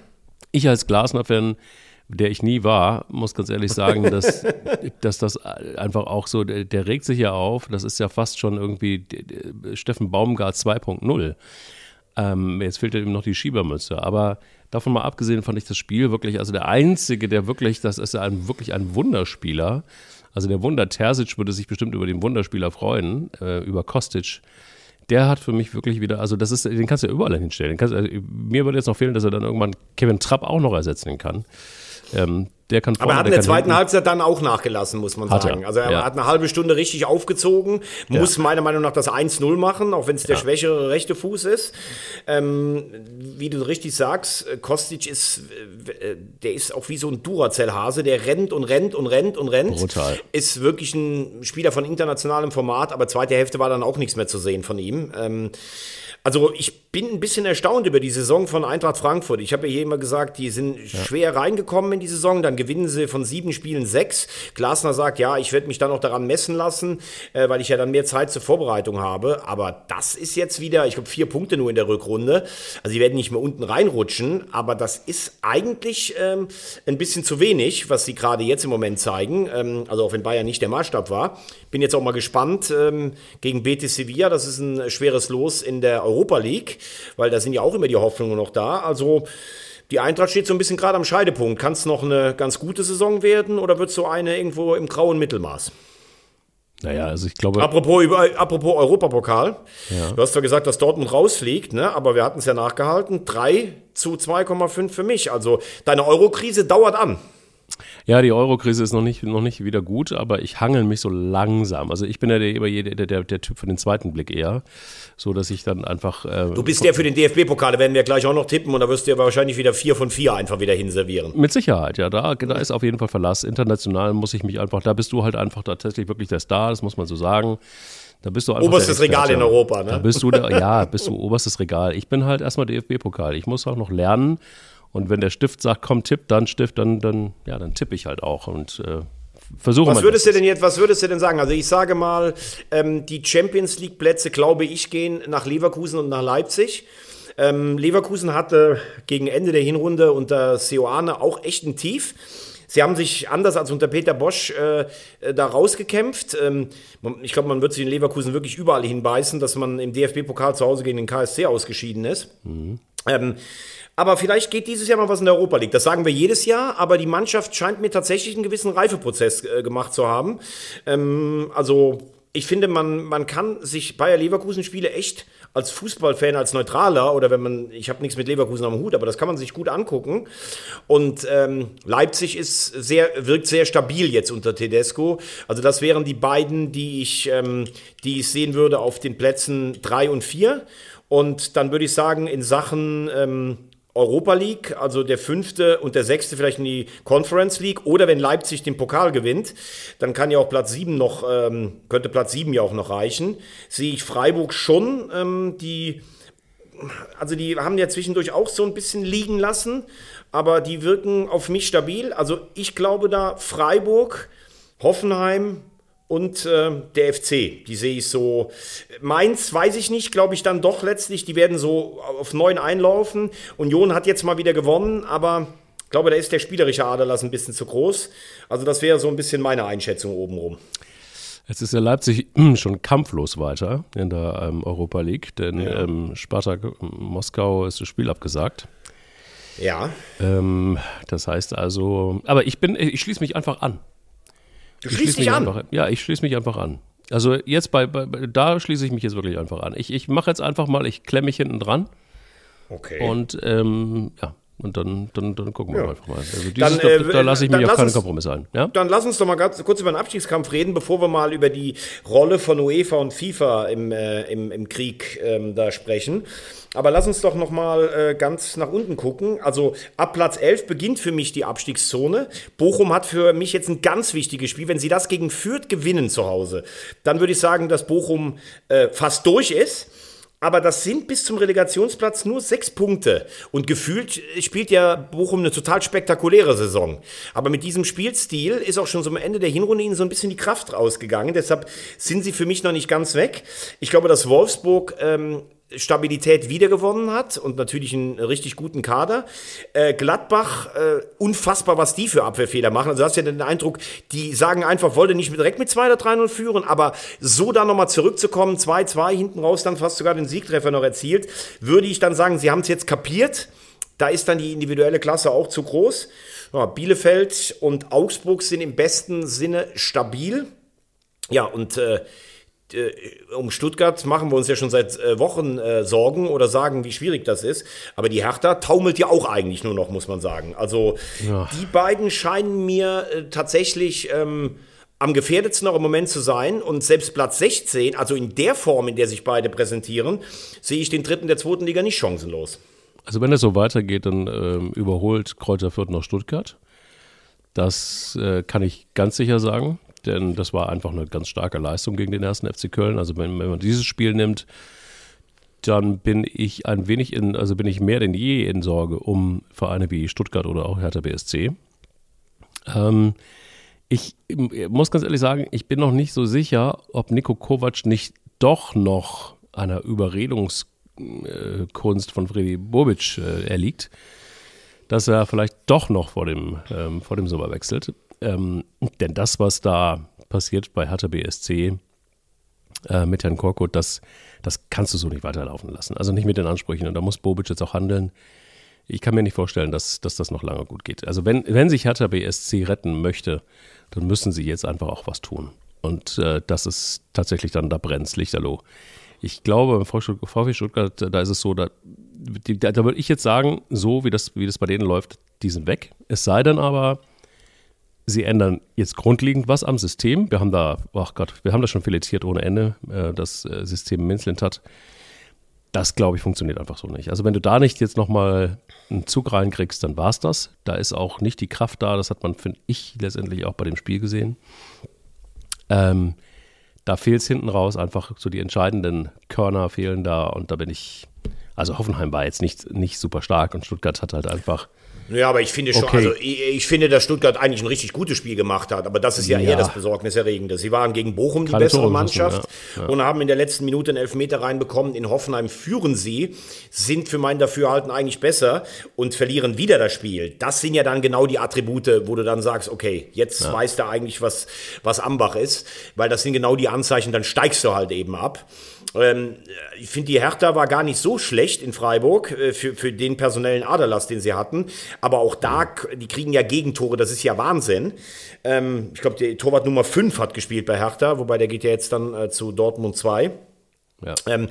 Ich als Glasner-Fan, der ich nie war, muss ganz ehrlich sagen, dass, dass das einfach auch so, der, der regt sich ja auf, das ist ja fast schon irgendwie Steffen Baumgart zwei Punkt null. Ähm, jetzt fehlt ihm noch die Schiebermütze, aber davon mal abgesehen fand ich das Spiel wirklich, also der Einzige, der wirklich, das ist ja ein, wirklich ein Wunderspieler, also der Wunder Terzic würde sich bestimmt über den Wunderspieler freuen, äh, über Kostic. Der hat für mich wirklich wieder, also das ist, den kannst du ja überall hinstellen. Den kannst, also mir würde jetzt noch fehlen, dass er dann irgendwann Kevin Trapp auch noch ersetzen kann. Ähm, der kann vorne, aber er hat in der, der zweiten hinten. Halbzeit dann auch nachgelassen, muss man hat sagen. Er. Also er ja. hat eine halbe Stunde richtig aufgezogen, muss ja. meiner Meinung nach das eins null machen, auch wenn es der ja. schwächere rechte Fuß ist. Ähm, wie du richtig sagst, Kostic ist, äh, der ist auch wie so ein Duracell-Hase, der rennt und rennt und rennt und rennt. Brutal. Ist wirklich ein Spieler von internationalem Format, aber zweite Hälfte war dann auch nichts mehr zu sehen von ihm. Ähm, Also ich bin ein bisschen erstaunt über die Saison von Eintracht Frankfurt. Ich habe ja hier immer gesagt, die sind ja. schwer reingekommen in die Saison. Dann gewinnen sie von sieben Spielen sechs. Glasner sagt, ja, ich werde mich dann auch daran messen lassen, äh, weil ich ja dann mehr Zeit zur Vorbereitung habe. Aber das ist jetzt wieder, ich glaube, vier Punkte nur in der Rückrunde. Also die werden nicht mehr unten reinrutschen. Aber das ist eigentlich ähm, ein bisschen zu wenig, was sie gerade jetzt im Moment zeigen. Ähm, also auch wenn Bayern nicht der Maßstab war. Bin jetzt auch mal gespannt ähm, gegen Betis Sevilla. Das ist ein schweres Los in der Europa Europa League, weil da sind ja auch immer die Hoffnungen noch da. Also die Eintracht steht so ein bisschen gerade am Scheidepunkt. Kann es noch eine ganz gute Saison werden oder wird so eine irgendwo im grauen Mittelmaß? Naja, also ich glaube... Apropos, apropos Europapokal. Ja. Du hast ja gesagt, dass Dortmund rausfliegt, ne? Aber wir hatten es ja nachgehalten. drei zu zwei Komma fünf für mich. Also deine Euro-Krise dauert an. Ja, die Euro-Krise ist noch nicht, noch nicht wieder gut, aber ich hangel mich so langsam. Also ich bin ja der, der, der, der Typ für den zweiten Blick eher, so dass ich dann einfach... Äh, du bist der für den D F B-Pokal, da werden wir gleich auch noch tippen und da wirst du ja wahrscheinlich wieder vier von vier einfach wieder hinservieren. Mit Sicherheit, ja, da, da ist auf jeden Fall Verlass. International muss ich mich einfach, da bist du halt einfach tatsächlich wirklich der Star, das muss man so sagen. Da bist du oberstes Regal in Europa, ne? Da bist du der, ja, bist du oberstes Regal. Ich bin halt erstmal D F B-Pokal, ich muss auch noch lernen. Und wenn der Stift sagt, komm, tipp, dann Stift, dann, dann, ja, dann tippe ich halt auch und äh, versuche mal. Was würdest du denn jetzt, was würdest du denn sagen? Also ich sage mal, ähm, die Champions League Plätze, glaube ich, gehen nach Leverkusen und nach Leipzig. Ähm, Leverkusen hatte gegen Ende der Hinrunde unter Seoane auch echt ein Tief. Sie haben sich anders als unter Peter Bosch äh, da rausgekämpft. Ähm, ich glaube, man wird sich in Leverkusen wirklich überall hinbeißen, dass man im D F B-Pokal zu Hause gegen den K S C ausgeschieden ist. Mhm. Ähm, Aber vielleicht geht dieses Jahr mal was in der Europa League. Das sagen wir jedes Jahr, aber die Mannschaft scheint mir tatsächlich einen gewissen Reifeprozess äh, gemacht zu haben. Ähm, also ich finde, man, man kann sich Bayer Leverkusen-Spiele echt als Fußballfan, als Neutraler oder wenn man, ich habe nichts mit Leverkusen am Hut, aber das kann man sich gut angucken. Und ähm, Leipzig ist sehr, wirkt sehr stabil jetzt unter Tedesco. Also das wären die beiden, die ich, ähm, die ich sehen würde auf den Plätzen drei und vier. Und dann würde ich sagen, in Sachen... Ähm, Europa League, also der fünfte und der sechste vielleicht in die Conference League oder wenn Leipzig den Pokal gewinnt, dann kann ja auch Platz sieben noch, ähm, könnte Platz sieben ja auch noch reichen. Sehe ich Freiburg schon, ähm, die, also die haben ja zwischendurch auch so ein bisschen liegen lassen, aber die wirken auf mich stabil. Also ich glaube da Freiburg, Hoffenheim und äh, der F C, die sehe ich so. Mainz weiß ich nicht, glaube ich dann doch letztlich, die werden so auf neun einlaufen. Union hat jetzt mal wieder gewonnen, aber ich glaube, da ist der spielerische Aderlass ein bisschen zu groß. Also das wäre so ein bisschen meine Einschätzung obenrum. Jetzt ist ja Leipzig schon kampflos weiter in der ähm, Europa League, denn ja. ähm, Spartak Moskau ist das Spiel abgesagt. Ja. Ähm, das heißt also, aber ich bin, ich schließe mich einfach an. Du schließt schließ dich an? Einfach, ja, ich schließe mich einfach an. Also jetzt bei, bei da schließe ich mich jetzt wirklich einfach an. Ich, ich mache jetzt einfach mal, ich klemme mich hinten dran. Okay. Und ähm, ja, und dann, dann, dann gucken wir ja. einfach mal. Also dieses, dann, äh, da, da lasse ich mich auf keinen uns, Kompromiss ein. Ja? Dann lass uns doch mal ganz kurz über den Abstiegskampf reden, bevor wir mal über die Rolle von UEFA und FIFA im, äh, im, im Krieg ähm, da sprechen. Aber lass uns doch noch mal äh, ganz nach unten gucken. Also ab Platz elf beginnt für mich die Abstiegszone. Bochum hat für mich jetzt ein ganz wichtiges Spiel. Wenn sie das gegen Fürth gewinnen zu Hause, dann würde ich sagen, dass Bochum äh, fast durch ist. Aber das sind bis zum Relegationsplatz nur sechs Punkte. Und gefühlt spielt ja Bochum eine total spektakuläre Saison. Aber mit diesem Spielstil ist auch schon so am Ende der Hinrunde ihnen so ein bisschen die Kraft rausgegangen. Deshalb sind sie für mich noch nicht ganz weg. Ich glaube, dass Wolfsburg... Ähm, Stabilität wiedergewonnen hat und natürlich einen richtig guten Kader. Äh, Gladbach, äh, unfassbar, was die für Abwehrfehler machen. Also du hast ja den Eindruck, die sagen einfach, wollte nicht direkt mit zwei oder drei null führen, aber so da nochmal zurückzukommen, zwei zwei, hinten raus dann fast sogar den Siegtreffer noch erzielt, würde ich dann sagen, sie haben es jetzt kapiert. Da ist dann die individuelle Klasse auch zu groß. Ja, Bielefeld und Augsburg sind im besten Sinne stabil. Ja, und äh, um Stuttgart machen wir uns ja schon seit Wochen äh, Sorgen oder sagen, wie schwierig das ist. Aber die Hertha taumelt ja auch eigentlich nur noch, muss man sagen. Also ja. Die beiden scheinen mir äh, tatsächlich ähm, am gefährdetsten noch im Moment zu sein. Und selbst Platz sechzehn, also in der Form, in der sich beide präsentieren, sehe ich den Dritten der zweiten Liga nicht chancenlos. Also wenn es so weitergeht, dann ähm, überholt Kräuter Fürth noch Stuttgart. Das äh, kann ich ganz sicher sagen. Denn das war einfach eine ganz starke Leistung gegen den ersten F C Köln. Also wenn, wenn man dieses Spiel nimmt, dann bin ich ein wenig in, also bin ich mehr denn je in Sorge um Vereine wie Stuttgart oder auch Hertha B S C. Ähm, ich, ich muss ganz ehrlich sagen, ich bin noch nicht so sicher, ob Niko Kovac nicht doch noch einer Überredungskunst von Freddy Bobic äh, erliegt, dass er vielleicht doch noch vor dem, ähm, vor dem Sommer wechselt. Ähm, denn das, was da passiert bei Hertha B S C äh, mit Herrn Korkut, das, das kannst du so nicht weiterlaufen lassen. Also nicht mit den Ansprüchen. Und da muss Bobic jetzt auch handeln. Ich kann mir nicht vorstellen, dass, dass das noch lange gut geht. Also wenn, wenn sich Hertha B S C retten möchte, dann müssen sie jetzt einfach auch was tun. Und äh, das ist tatsächlich dann, da brennt's Lichterloh. Ich glaube, beim VfB Stuttgart, da ist es so, da, da, da würde ich jetzt sagen, so wie das, wie das bei denen läuft, die sind weg. Es sei denn aber, sie ändern jetzt grundlegend was am System. Wir haben da, ach Gott, wir haben das schon filetiert ohne Ende, äh, das äh, System Minzlint hat. Das, glaube ich, funktioniert einfach so nicht. Also wenn du da nicht jetzt nochmal einen Zug reinkriegst, dann war es das. Da ist auch nicht die Kraft da. Das hat man, finde ich, letztendlich auch bei dem Spiel gesehen. Ähm, da fehlt es hinten raus. Einfach so die entscheidenden Körner fehlen da. Und da bin ich, also Hoffenheim war jetzt nicht, nicht super stark. Und Stuttgart hat halt einfach... Ja, aber ich finde schon, okay. also ich, ich finde, dass Stuttgart eigentlich ein richtig gutes Spiel gemacht hat, aber das ist ja, ja. eher das Besorgniserregende. Sie waren gegen Bochum die Keine bessere Tore Mannschaft müssen, ja. Ja. und haben in der letzten Minute einen Elfmeter reinbekommen. In Hoffenheim führen sie, sind für mein Dafürhalten eigentlich besser und verlieren wieder das Spiel. Das sind ja dann genau die Attribute, wo du dann sagst, okay, jetzt ja. weißt du eigentlich, was, was Ambach ist, weil das sind genau die Anzeichen, dann steigst du halt eben ab. Ähm, ich finde, die Hertha war gar nicht so schlecht in Freiburg äh, für, für den personellen Aderlass, den sie hatten. Aber auch da, die kriegen ja Gegentore, das ist ja Wahnsinn. Ähm, ich glaube, der Torwart Nummer fünf hat gespielt bei Hertha, wobei der geht ja jetzt dann äh, zu Dortmund zwei. Ja. Ähm,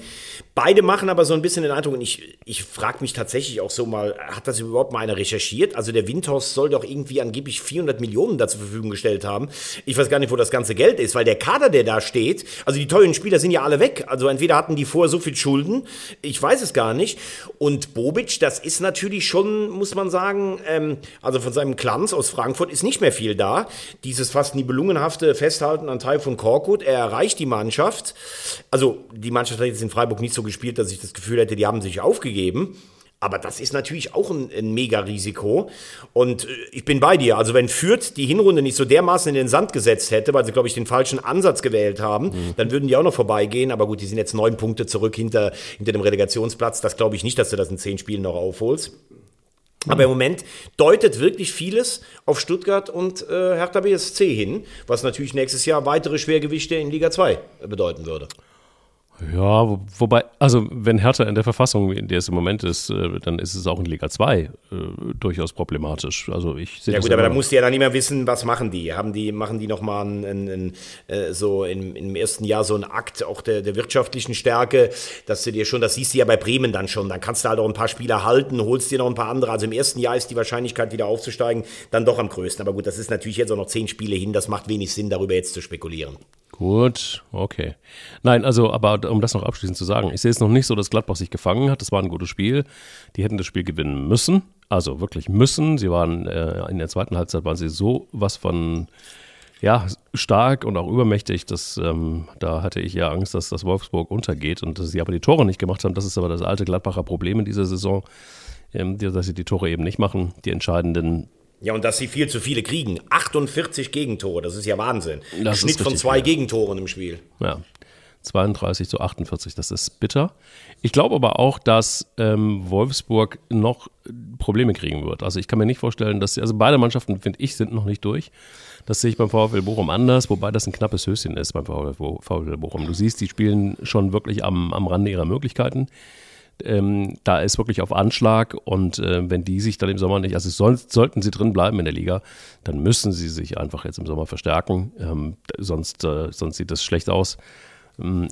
beide machen aber so ein bisschen den Eindruck, und ich, ich frage mich tatsächlich auch so mal, hat das überhaupt mal einer recherchiert? Also der Windhorst soll doch irgendwie angeblich vierhundert Millionen da zur Verfügung gestellt haben. Ich weiß gar nicht, wo das ganze Geld ist, weil der Kader, der da steht, also die teuren Spieler sind ja alle weg. Also entweder hatten die vorher so viel Schulden, ich weiß es gar nicht. Und Bobic, das ist natürlich schon, muss man sagen, ähm, also von seinem Glanz aus Frankfurt ist nicht mehr viel da. Dieses fast nibelungenhafte Festhalten an Tayfun Korkut, er erreicht die Mannschaft. Also die Mannschaft hat jetzt in Freiburg nicht so gespielt, dass ich das Gefühl hätte, die haben sich aufgegeben. Aber das ist natürlich auch ein, ein Mega-Risiko. Und ich bin bei dir. Also wenn Fürth die Hinrunde nicht so dermaßen in den Sand gesetzt hätte, weil sie, glaube ich, den falschen Ansatz gewählt haben, mhm. dann würden die auch noch vorbeigehen. Aber gut, die sind jetzt neun Punkte zurück hinter, hinter dem Relegationsplatz. Das glaube ich nicht, dass du das in zehn Spielen noch aufholst. Aber im Moment deutet wirklich vieles auf Stuttgart und äh, Hertha B S C hin, was natürlich nächstes Jahr weitere Schwergewichte in Liga zwei bedeuten würde. Ja, wo, wobei, also wenn Hertha in der Verfassung, in der es im Moment ist, äh, dann ist es auch in Liga zwei äh, durchaus problematisch. Also ich sehe ja gut, aber da musst du ja dann nicht mehr wissen, was machen die? Haben die machen die nochmal einen, einen, äh, so im, im ersten Jahr so einen Akt auch der, der wirtschaftlichen Stärke, dass du dir schon, das siehst du ja bei Bremen dann schon, dann kannst du halt auch ein paar Spieler halten, holst dir noch ein paar andere. Also im ersten Jahr ist die Wahrscheinlichkeit, wieder aufzusteigen, dann doch am größten. Aber gut, das ist natürlich jetzt auch noch zehn Spiele hin, das macht wenig Sinn, darüber jetzt zu spekulieren. Gut, okay. Nein, also, aber um das noch abschließend zu sagen, ich sehe es noch nicht so, dass Gladbach sich gefangen hat. Das war ein gutes Spiel. Die hätten das Spiel gewinnen müssen, also wirklich müssen. Sie waren äh, in der zweiten Halbzeit waren sie so was von ja stark und auch übermächtig, dass ähm, da hatte ich ja Angst, dass das Wolfsburg untergeht und dass sie aber die Tore nicht gemacht haben. Das ist aber das alte Gladbacher Problem in dieser Saison, ähm, dass sie die Tore eben nicht machen, die entscheidenden. Ja, und dass sie viel zu viele kriegen. achtundvierzig Gegentore, das ist ja Wahnsinn. Ein Schnitt von zwei Gegentoren im Spiel. Ja, zweiunddreißig zu achtundvierzig, das ist bitter. Ich glaube aber auch, dass ähm, Wolfsburg noch Probleme kriegen wird. Also ich kann mir nicht vorstellen, dass sie, also beide Mannschaften, finde ich, sind noch nicht durch. Das sehe ich beim VfL Bochum anders, wobei das ein knappes Höschen ist beim VfL Bochum. Du siehst, die spielen schon wirklich am, am Rande ihrer Möglichkeiten. Ähm, da ist wirklich auf Anschlag und äh, wenn die sich dann im Sommer nicht, also soll, sollten sie drin bleiben in der Liga, dann müssen sie sich einfach jetzt im Sommer verstärken, ähm, sonst, äh, sonst sieht das schlecht aus.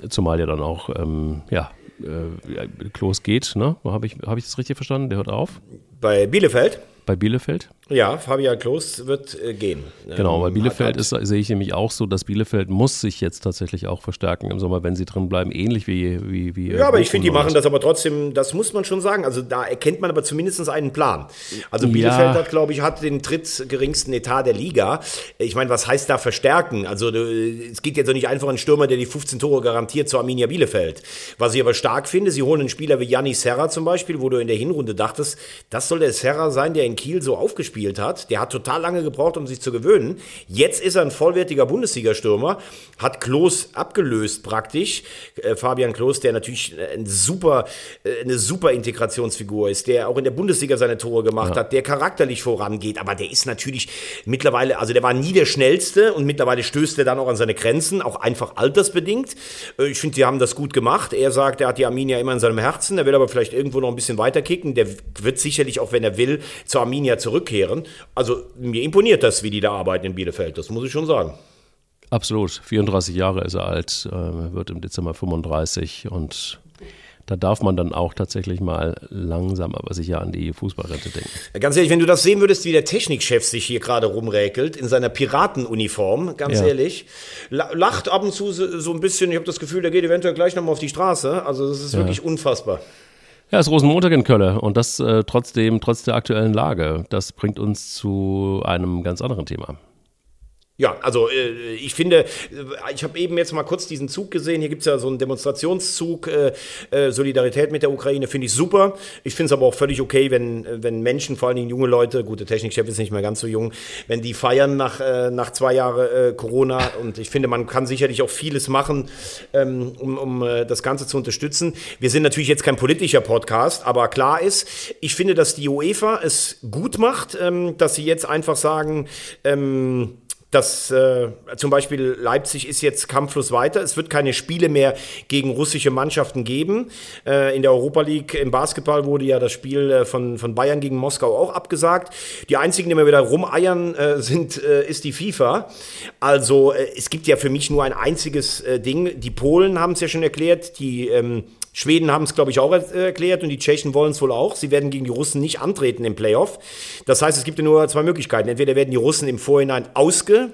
Zumal der dann auch, ähm, ja, äh, Klos geht, ne? Habe ich, hab ich das richtig verstanden? Der hört auf? Bei Bielefeld? Bei Bielefeld? Ja, Fabian Klos wird äh, gehen. Genau, bei Bielefeld ist, sehe ich nämlich auch so, dass Bielefeld muss sich jetzt tatsächlich auch verstärken im Sommer, wenn sie drin bleiben, ähnlich wie wie, wie ja, aber ich finde, die machen das aber trotzdem, das muss man schon sagen, also da erkennt man aber zumindest einen Plan. Also Bielefeld ja. hat, glaube ich, hat den drittgeringsten Etat der Liga. Ich meine, was heißt da verstärken? Also es geht jetzt doch nicht einfach ein Stürmer, der die fünfzehn Tore garantiert zu Arminia Bielefeld. Was ich aber stark finde, sie holen einen Spieler wie Yanni Serra zum Beispiel, wo du in der Hinrunde dachtest, das soll der Serra sein, der in Kiel so aufgespielt hat. Der hat total lange gebraucht, um sich zu gewöhnen. Jetzt ist er ein vollwertiger Bundesliga-Stürmer, hat Klos abgelöst praktisch. Äh, Fabian Klos, der natürlich ein super, äh, eine super Integrationsfigur ist, der auch in der Bundesliga seine Tore gemacht ja. hat, der charakterlich vorangeht, aber der ist natürlich mittlerweile, also der war nie der Schnellste und mittlerweile stößt er dann auch an seine Grenzen, auch einfach altersbedingt. Äh, ich finde, die haben das gut gemacht. Er sagt, er hat die Arminia immer in seinem Herzen, er will aber vielleicht irgendwo noch ein bisschen weiterkicken. Der wird sicherlich auch, wenn er will, zur Arminia zurückkehren. Also mir imponiert das, wie die da arbeiten in Bielefeld, das muss ich schon sagen. Absolut, vierunddreißig Jahre ist er alt, wird im Dezember fünfunddreißig und da darf man dann auch tatsächlich mal langsam, aber sicher an die Fußballrente denken. Ganz ehrlich, wenn du das sehen würdest, wie der Technikchef sich hier gerade rumräkelt, in seiner Piratenuniform, ganz ja. ehrlich, lacht ab und zu so ein bisschen, ich habe das Gefühl, der geht eventuell gleich nochmal auf die Straße, also das ist ja. wirklich unfassbar. Ja, es ist Rosenmontag in Köln und das äh, trotzdem, trotz der aktuellen Lage. Das bringt uns zu einem ganz anderen Thema. Ja, also äh, ich finde, ich habe eben jetzt mal kurz diesen Zug gesehen, hier gibt es ja so einen Demonstrationszug, äh, Solidarität mit der Ukraine, finde ich super. Ich finde es aber auch völlig okay, wenn, wenn Menschen, vor allen Dingen junge Leute, gut, der Technikchef ist nicht mehr ganz so jung, wenn die feiern nach, äh, nach zwei Jahren äh, Corona, und ich finde, man kann sicherlich auch vieles machen, ähm, um, um äh, das Ganze zu unterstützen. Wir sind natürlich jetzt kein politischer Podcast, aber klar ist, ich finde, dass die UEFA es gut macht, ähm, dass sie jetzt einfach sagen, ähm, dass äh, zum Beispiel Leipzig ist jetzt kampflos weiter. Es wird keine Spiele mehr gegen russische Mannschaften geben. Äh, in der Europa League im Basketball wurde ja das Spiel äh, von, von Bayern gegen Moskau auch abgesagt. Die einzigen, die mal wieder rumeiern, äh, sind, äh, ist die FIFA. Also äh, es gibt ja für mich nur ein einziges äh, Ding. Die Polen haben es ja schon erklärt, die ähm, Schweden haben es, glaube ich, auch erklärt und die Tschechen wollen es wohl auch. Sie werden gegen die Russen nicht antreten im Playoff. Das heißt, es gibt ja nur zwei Möglichkeiten. Entweder werden die Russen im Vorhinein ausge,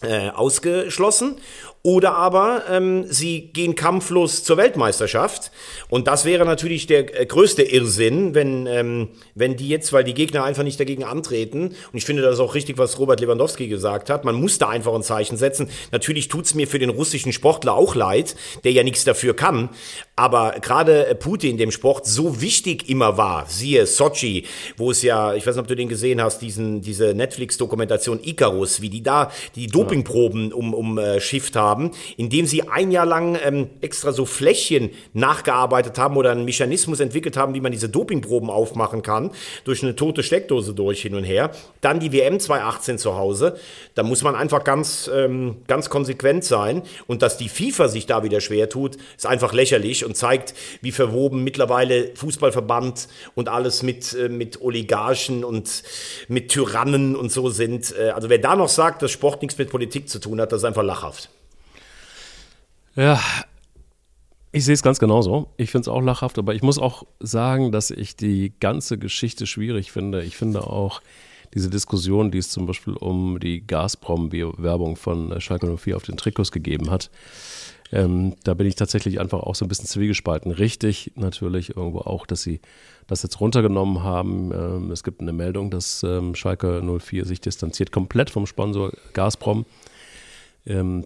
äh, ausgeschlossen oder aber ähm, sie gehen kampflos zur Weltmeisterschaft. Und das wäre natürlich der größte Irrsinn, wenn, ähm, wenn die jetzt, weil die Gegner einfach nicht dagegen antreten. Und ich finde, das ist auch richtig, was Robert Lewandowski gesagt hat. Man muss da einfach ein Zeichen setzen. Natürlich tut's mir für den russischen Sportler auch leid, der ja nichts dafür kann. Aber gerade Putin dem Sport so wichtig immer war, siehe Sochi, wo es ja, ich weiß nicht, ob du den gesehen hast, diesen diese Netflix-Dokumentation Icarus, wie die da die Dopingproben um, um äh, Shift haben. Haben, indem sie ein Jahr lang ähm, extra so Fläschchen nachgearbeitet haben oder einen Mechanismus entwickelt haben, wie man diese Dopingproben aufmachen kann, durch eine tote Steckdose durch hin und her. Dann die W M zweitausendachtzehn zu Hause. Da muss man einfach ganz, ähm, ganz konsequent sein. Und dass die FIFA sich da wieder schwer tut, ist einfach lächerlich und zeigt, wie verwoben mittlerweile Fußballverband und alles mit, äh, mit Oligarchen und mit Tyrannen und so sind. Äh, also wer da noch sagt, dass Sport nichts mit Politik zu tun hat, das ist einfach lachhaft. Ja, ich sehe es ganz genauso. Ich finde es auch lachhaft, aber ich muss auch sagen, dass ich die ganze Geschichte schwierig finde. Ich finde auch diese Diskussion, die es zum Beispiel um die Gazprom-Werbung von Schalke null vier auf den Trikots gegeben hat, ähm, da bin ich tatsächlich einfach auch so ein bisschen zwiegespalten. Richtig, natürlich irgendwo auch, dass sie das jetzt runtergenommen haben. Ähm, es gibt eine Meldung, dass ähm, Schalke null vier sich distanziert komplett vom Sponsor Gazprom.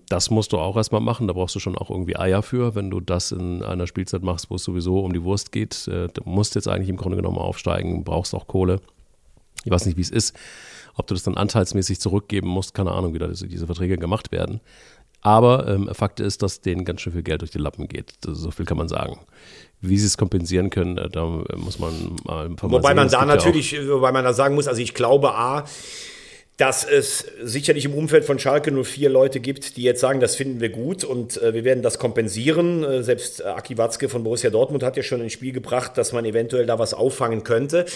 Das musst du auch erstmal machen, da brauchst du schon auch irgendwie Eier für, wenn du das in einer Spielzeit machst, wo es sowieso um die Wurst geht. Du musst jetzt eigentlich im Grunde genommen aufsteigen, brauchst auch Kohle. Ich weiß nicht, wie es ist, ob du das dann anteilsmäßig zurückgeben musst, keine Ahnung, wie da diese Verträge gemacht werden. Aber ähm, Fakt ist, dass denen ganz schön viel Geld durch die Lappen geht, so viel kann man sagen. Wie sie es kompensieren können, da muss man mal ein paar Mal Wobei man da natürlich, wobei man da sagen muss, also ich glaube, A, dass es sicherlich im Umfeld von Schalke null vier Leute gibt, die jetzt sagen, das finden wir gut und äh, wir werden das kompensieren. Äh, selbst äh, Aki Watzke von Borussia Dortmund hat ja schon ins Spiel gebracht, dass man eventuell da was auffangen könnte.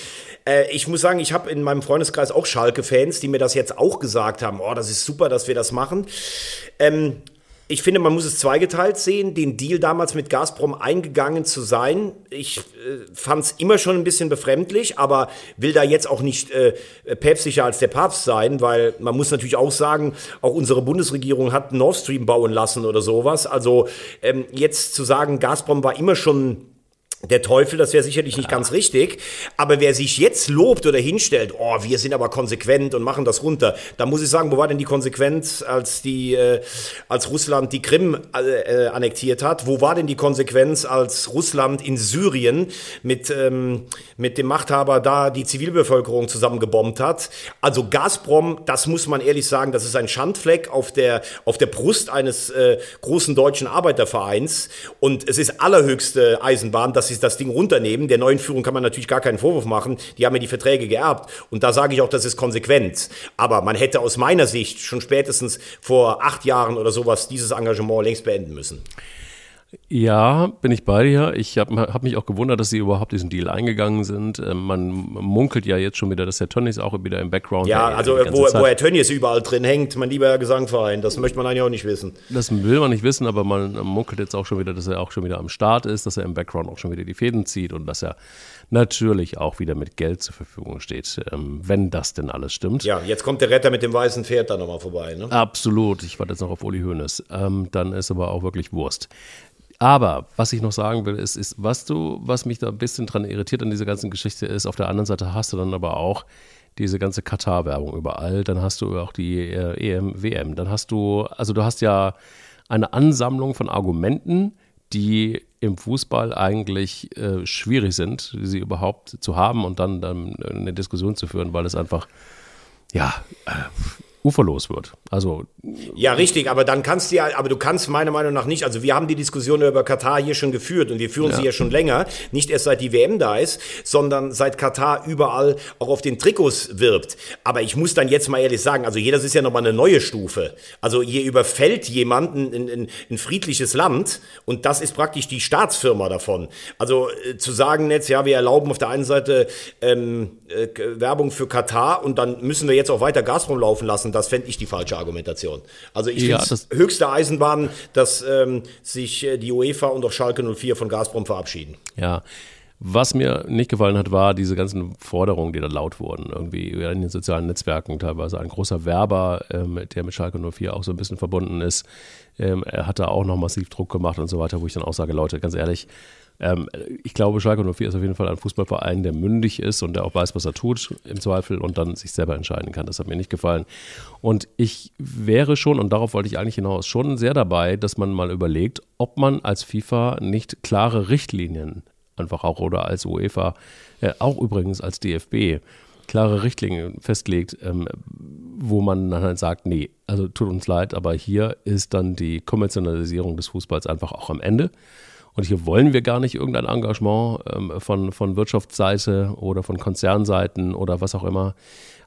Äh, ich muss sagen, ich habe in meinem Freundeskreis auch Schalke-Fans, die mir das jetzt auch gesagt haben, oh, das ist super, dass wir das machen. Ähm, Ich finde, man muss es zweigeteilt sehen, den Deal damals mit Gazprom eingegangen zu sein. Ich äh, fand es immer schon ein bisschen befremdlich, aber will da jetzt auch nicht äh, päpstlicher als der Papst sein, weil man muss natürlich auch sagen, auch unsere Bundesregierung hat Nord Stream bauen lassen oder sowas. Also ähm, jetzt zu sagen, Gazprom war immer schon der Teufel, das wäre sicherlich nicht ganz richtig. Aber wer sich jetzt lobt oder hinstellt, oh, wir sind aber konsequent und machen das runter, da muss ich sagen, wo war denn die Konsequenz, als die, äh, als Russland die Krim äh, annektiert hat? Wo war denn die Konsequenz, als Russland in Syrien mit, ähm, mit dem Machthaber da die Zivilbevölkerung zusammengebombt hat? Also Gazprom, das muss man ehrlich sagen, das ist ein Schandfleck auf der, auf der Brust eines äh, großen deutschen Arbeitervereins. Und es ist allerhöchste Eisenbahn, dass sie das Ding runternehmen. Der neuen Führung kann man natürlich gar keinen Vorwurf machen. Die haben ja die Verträge geerbt. Und da sage ich auch, das ist konsequent. Aber man hätte aus meiner Sicht schon spätestens vor acht Jahren oder sowas dieses Engagement längst beenden müssen. Ja, bin ich bei dir. Ich habe hab mich auch gewundert, dass sie überhaupt diesen Deal eingegangen sind. Ähm, man munkelt ja jetzt schon wieder, dass der Tönnies auch wieder im Background... Ja, also wo, wo Herr Tönnies überall drin hängt, mein lieber Herr Gesangverein, das möchte man eigentlich auch nicht wissen. Das will man nicht wissen, aber man munkelt jetzt auch schon wieder, dass er auch schon wieder am Start ist, dass er im Background auch schon wieder die Fäden zieht und dass er natürlich auch wieder mit Geld zur Verfügung steht, ähm, wenn das denn alles stimmt. Ja, jetzt kommt der Retter mit dem weißen Pferd da nochmal vorbei, ne? Absolut, ich warte jetzt noch auf Uli Hoeneß. Ähm, dann ist aber auch wirklich Wurst. Aber was ich noch sagen will, ist, ist, was du, was mich da ein bisschen dran irritiert an dieser ganzen Geschichte ist, auf der anderen Seite hast du dann aber auch diese ganze Katar-Werbung überall, dann hast du auch die äh, E M, W M, dann hast du, also du hast ja eine Ansammlung von Argumenten, die im Fußball eigentlich äh, schwierig sind, sie überhaupt zu haben und dann, dann eine Diskussion zu führen, weil es einfach, ja, äh, uferlos wird. Also ja, richtig, aber dann kannst du ja, aber du kannst meiner Meinung nach nicht, also wir haben die Diskussion über Katar hier schon geführt und wir führen ja. sie ja schon länger, nicht erst seit die W M da ist, sondern seit Katar überall auch auf den Trikots wirbt. Aber ich muss dann jetzt mal ehrlich sagen, also hier, das ist ja nochmal eine neue Stufe. Also hier überfällt jemand ein, ein, ein friedliches Land und das ist praktisch die Staatsfirma davon. Also äh, zu sagen jetzt, ja, wir erlauben auf der einen Seite ähm, äh, Werbung für Katar und dann müssen wir jetzt auch weiter Gazprom laufen lassen, das fände ich die falsche Argumentation. Also ich ja, finde es höchste Eisenbahn, dass ähm, sich äh, die UEFA und auch Schalke null vier von Gazprom verabschieden. Ja, was mir nicht gefallen hat, war diese ganzen Forderungen, die da laut wurden. Irgendwie in den sozialen Netzwerken teilweise ein großer Werber, ähm, der mit Schalke null vier auch so ein bisschen verbunden ist. Ähm, er hat da auch noch massiv Druck gemacht und so weiter, wo ich dann auch sage, Leute, ganz ehrlich, ähm, ich glaube, Schalke null vier ist auf jeden Fall ein Fußballverein, der mündig ist und der auch weiß, was er tut im Zweifel und dann sich selber entscheiden kann. Das hat mir nicht gefallen. Und ich wäre schon, und darauf wollte ich eigentlich hinaus, schon sehr dabei, dass man mal überlegt, ob man als FIFA nicht klare Richtlinien einfach auch oder als UEFA, äh, auch übrigens als D F B, klare Richtlinien festlegt, ähm, wo man dann halt sagt, nee, also tut uns leid, aber hier ist dann die Kommerzialisierung des Fußballs einfach auch am Ende. Und hier wollen wir gar nicht irgendein Engagement ähm, von, von Wirtschaftsseite oder von Konzernseiten oder was auch immer.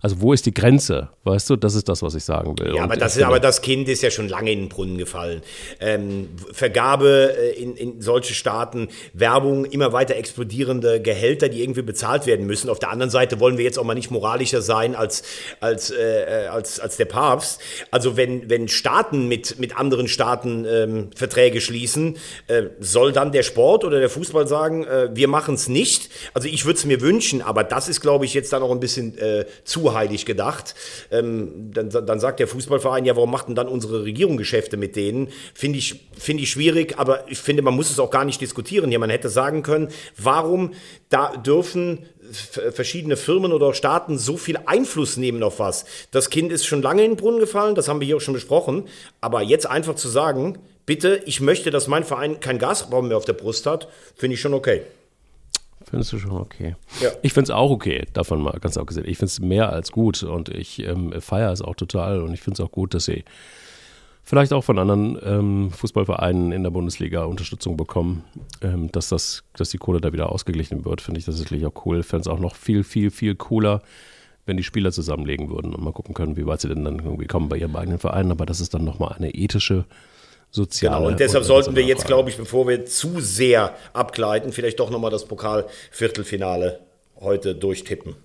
Also wo ist die Grenze? Weißt du, das ist das, was ich sagen will. Ja, aber, das, ist, aber das Kind ist ja schon lange in den Brunnen gefallen. Ähm, Vergabe in, in solche Staaten, Werbung, immer weiter explodierende Gehälter, die irgendwie bezahlt werden müssen. Auf der anderen Seite wollen wir jetzt auch mal nicht moralischer sein als, als, äh, als, als der Papst. Also wenn, wenn Staaten mit, mit anderen Staaten ähm, Verträge schließen, äh, soll da dann der Sport oder der Fußball sagen, äh, wir machen es nicht. Also ich würde es mir wünschen, aber das ist, glaube ich, jetzt dann auch ein bisschen äh, zu heilig gedacht. Ähm, dann, dann sagt der Fußballverein, ja, warum macht denn dann unsere Regierung Geschäfte mit denen? Finde ich, finde ich schwierig, aber ich finde, man muss es auch gar nicht diskutieren. Ja, man hätte sagen können, warum da dürfen verschiedene Firmen oder Staaten so viel Einfluss nehmen auf was? Das Kind ist schon lange in den Brunnen gefallen, das haben wir hier auch schon besprochen, aber jetzt einfach zu sagen, bitte, ich möchte, dass mein Verein keinen Gasraum mehr auf der Brust hat, finde ich schon okay. Findest du schon okay? Ja. Ich finde es auch okay, davon mal ganz abgesehen. Ich finde es mehr als gut und ich ähm, feiere es auch total und ich finde es auch gut, dass sie vielleicht auch von anderen ähm, Fußballvereinen in der Bundesliga Unterstützung bekommen, ähm, dass, das, dass die Kohle da wieder ausgeglichen wird, finde ich das natürlich auch cool. Ich fände es auch noch viel, viel, viel cooler, wenn die Spieler zusammenlegen würden und mal gucken können, wie weit sie denn dann irgendwie kommen bei ihrem eigenen Verein. Aber das ist dann nochmal eine ethische Soziale genau, und deshalb und sollten wir jetzt, glaube ich, bevor wir zu sehr abgleiten, vielleicht doch nochmal das Pokal-Viertelfinale heute durchtippen.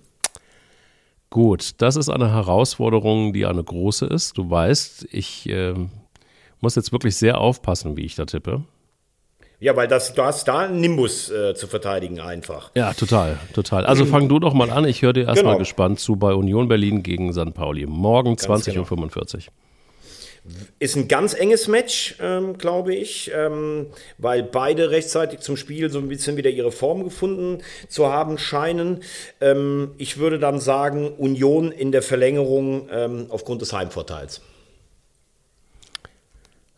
Gut, das ist eine Herausforderung, die eine große ist. Du weißt, ich äh, muss jetzt wirklich sehr aufpassen, wie ich da tippe. Ja, weil das, du hast da einen Nimbus äh, zu verteidigen einfach. Ja, total, total. Also fang du doch mal an. Ich höre dir erstmal genau. gespannt zu bei Union Berlin gegen Sankt Pauli. Morgen zwanzig Uhr fünfundvierzig. Genau. Ist ein ganz enges Match, ähm, glaube ich, ähm, weil beide rechtzeitig zum Spiel so ein bisschen wieder ihre Form gefunden zu haben scheinen. Ähm, ich würde dann sagen, Union in der Verlängerung ähm, aufgrund des Heimvorteils.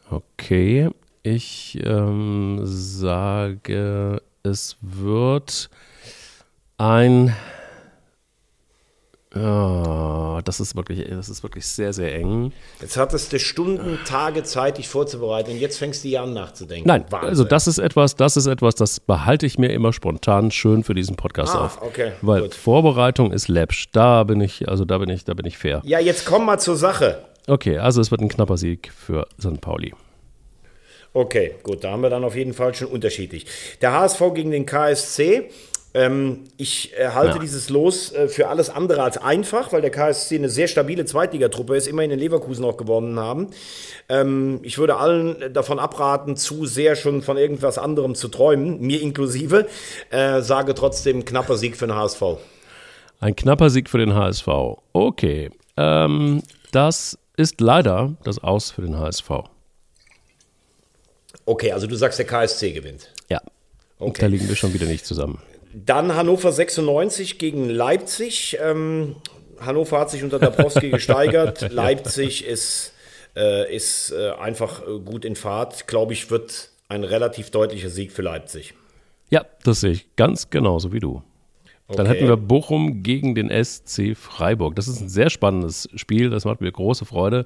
Okay, ich ähm, sage, es wird ein... Oh, das ist wirklich, das ist wirklich sehr, sehr eng. Jetzt hattest du Stunden, Tage Zeit, dich vorzubereiten und jetzt fängst du hier an nachzudenken. Nein, Wahnsinn. Also das ist etwas, das ist etwas, das behalte ich mir immer spontan schön für diesen Podcast ah, auf. Okay, weil gut. Vorbereitung ist läppsch. Da bin ich, also da bin ich, da bin ich fair. Ja, jetzt komm mal zur Sache. Okay, also es wird ein knapper Sieg für Sankt Pauli. Okay, gut, da haben wir dann auf jeden Fall schon unterschiedlich. Der H S V gegen den K S C. Ich halte ja. dieses Los für alles andere als einfach, weil der K S C eine sehr stabile Zweitligatruppe ist, immerhin in Leverkusen auch gewonnen haben. Ich würde allen davon abraten, zu sehr schon von irgendwas anderem zu träumen, mir inklusive. Sage trotzdem, knapper Sieg für den H S V. Ein knapper Sieg für den H S V. Okay, ähm, das ist leider das Aus für den H S V. Okay, also du sagst, der K S C gewinnt. Ja, okay. Und da liegen wir schon wieder nicht zusammen. Dann Hannover sechsundneunzig gegen Leipzig. Ähm, Hannover hat sich unter Dabrowski gesteigert. Leipzig ist, äh, ist äh, einfach gut in Fahrt. Glaube ich, wird ein relativ deutlicher Sieg für Leipzig. Ja, das sehe ich ganz genauso wie du. Okay. Dann hätten wir Bochum gegen den S C Freiburg. Das ist ein sehr spannendes Spiel. Das macht mir große Freude.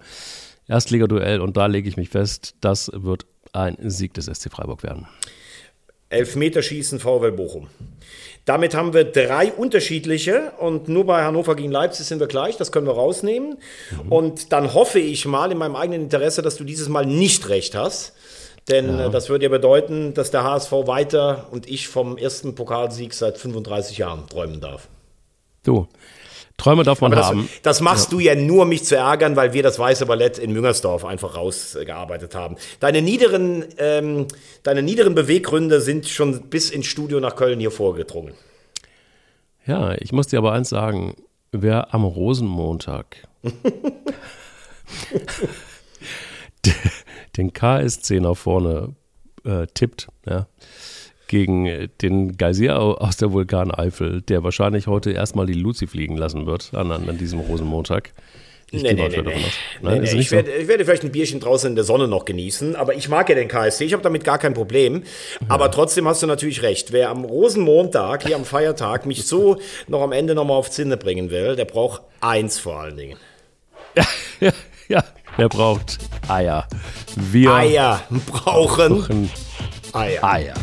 Erstligaduell. Und da lege ich mich fest, das wird ein Sieg des S C Freiburg werden. Elfmeterschießen, VfL Bochum. Damit haben wir drei unterschiedliche und nur bei Hannover gegen Leipzig sind wir gleich, das können wir rausnehmen. Mhm. Und dann hoffe ich mal in meinem eigenen Interesse, dass du dieses Mal nicht recht hast, denn ja. das würde ja bedeuten, dass der H S V weiter und ich vom ersten Pokalsieg seit fünfunddreißig Jahren träumen darf. Du, Träume darf man das, haben. Das machst ja. du ja nur, um mich zu ärgern, weil wir das Weiße Ballett in Müngersdorf einfach rausgearbeitet haben. Deine niederen, ähm, deine niederen Beweggründe sind schon bis ins Studio nach Köln hier vorgedrungen. Ja, ich muss dir aber eins sagen. Wer am Rosenmontag den K S C nach vorne äh, tippt, ja, gegen den Geysir aus der Vulkaneifel, der wahrscheinlich heute erstmal die Luzi fliegen lassen wird an, an diesem Rosenmontag. Ich, nee, nee, nee, nee. Nein, nee, nee. ich, so? werde, ich werde vielleicht ein Bierchen draußen in der Sonne noch genießen, aber ich mag ja den K S C, ich habe damit gar kein Problem, ja. aber trotzdem hast du natürlich recht, wer am Rosenmontag, hier am Feiertag, mich so noch am Ende nochmal auf Zinne bringen will, der braucht eins vor allen Dingen. Ja, ja, ja. Der braucht Eier. Wir Eier brauchen, brauchen Eier. Eier.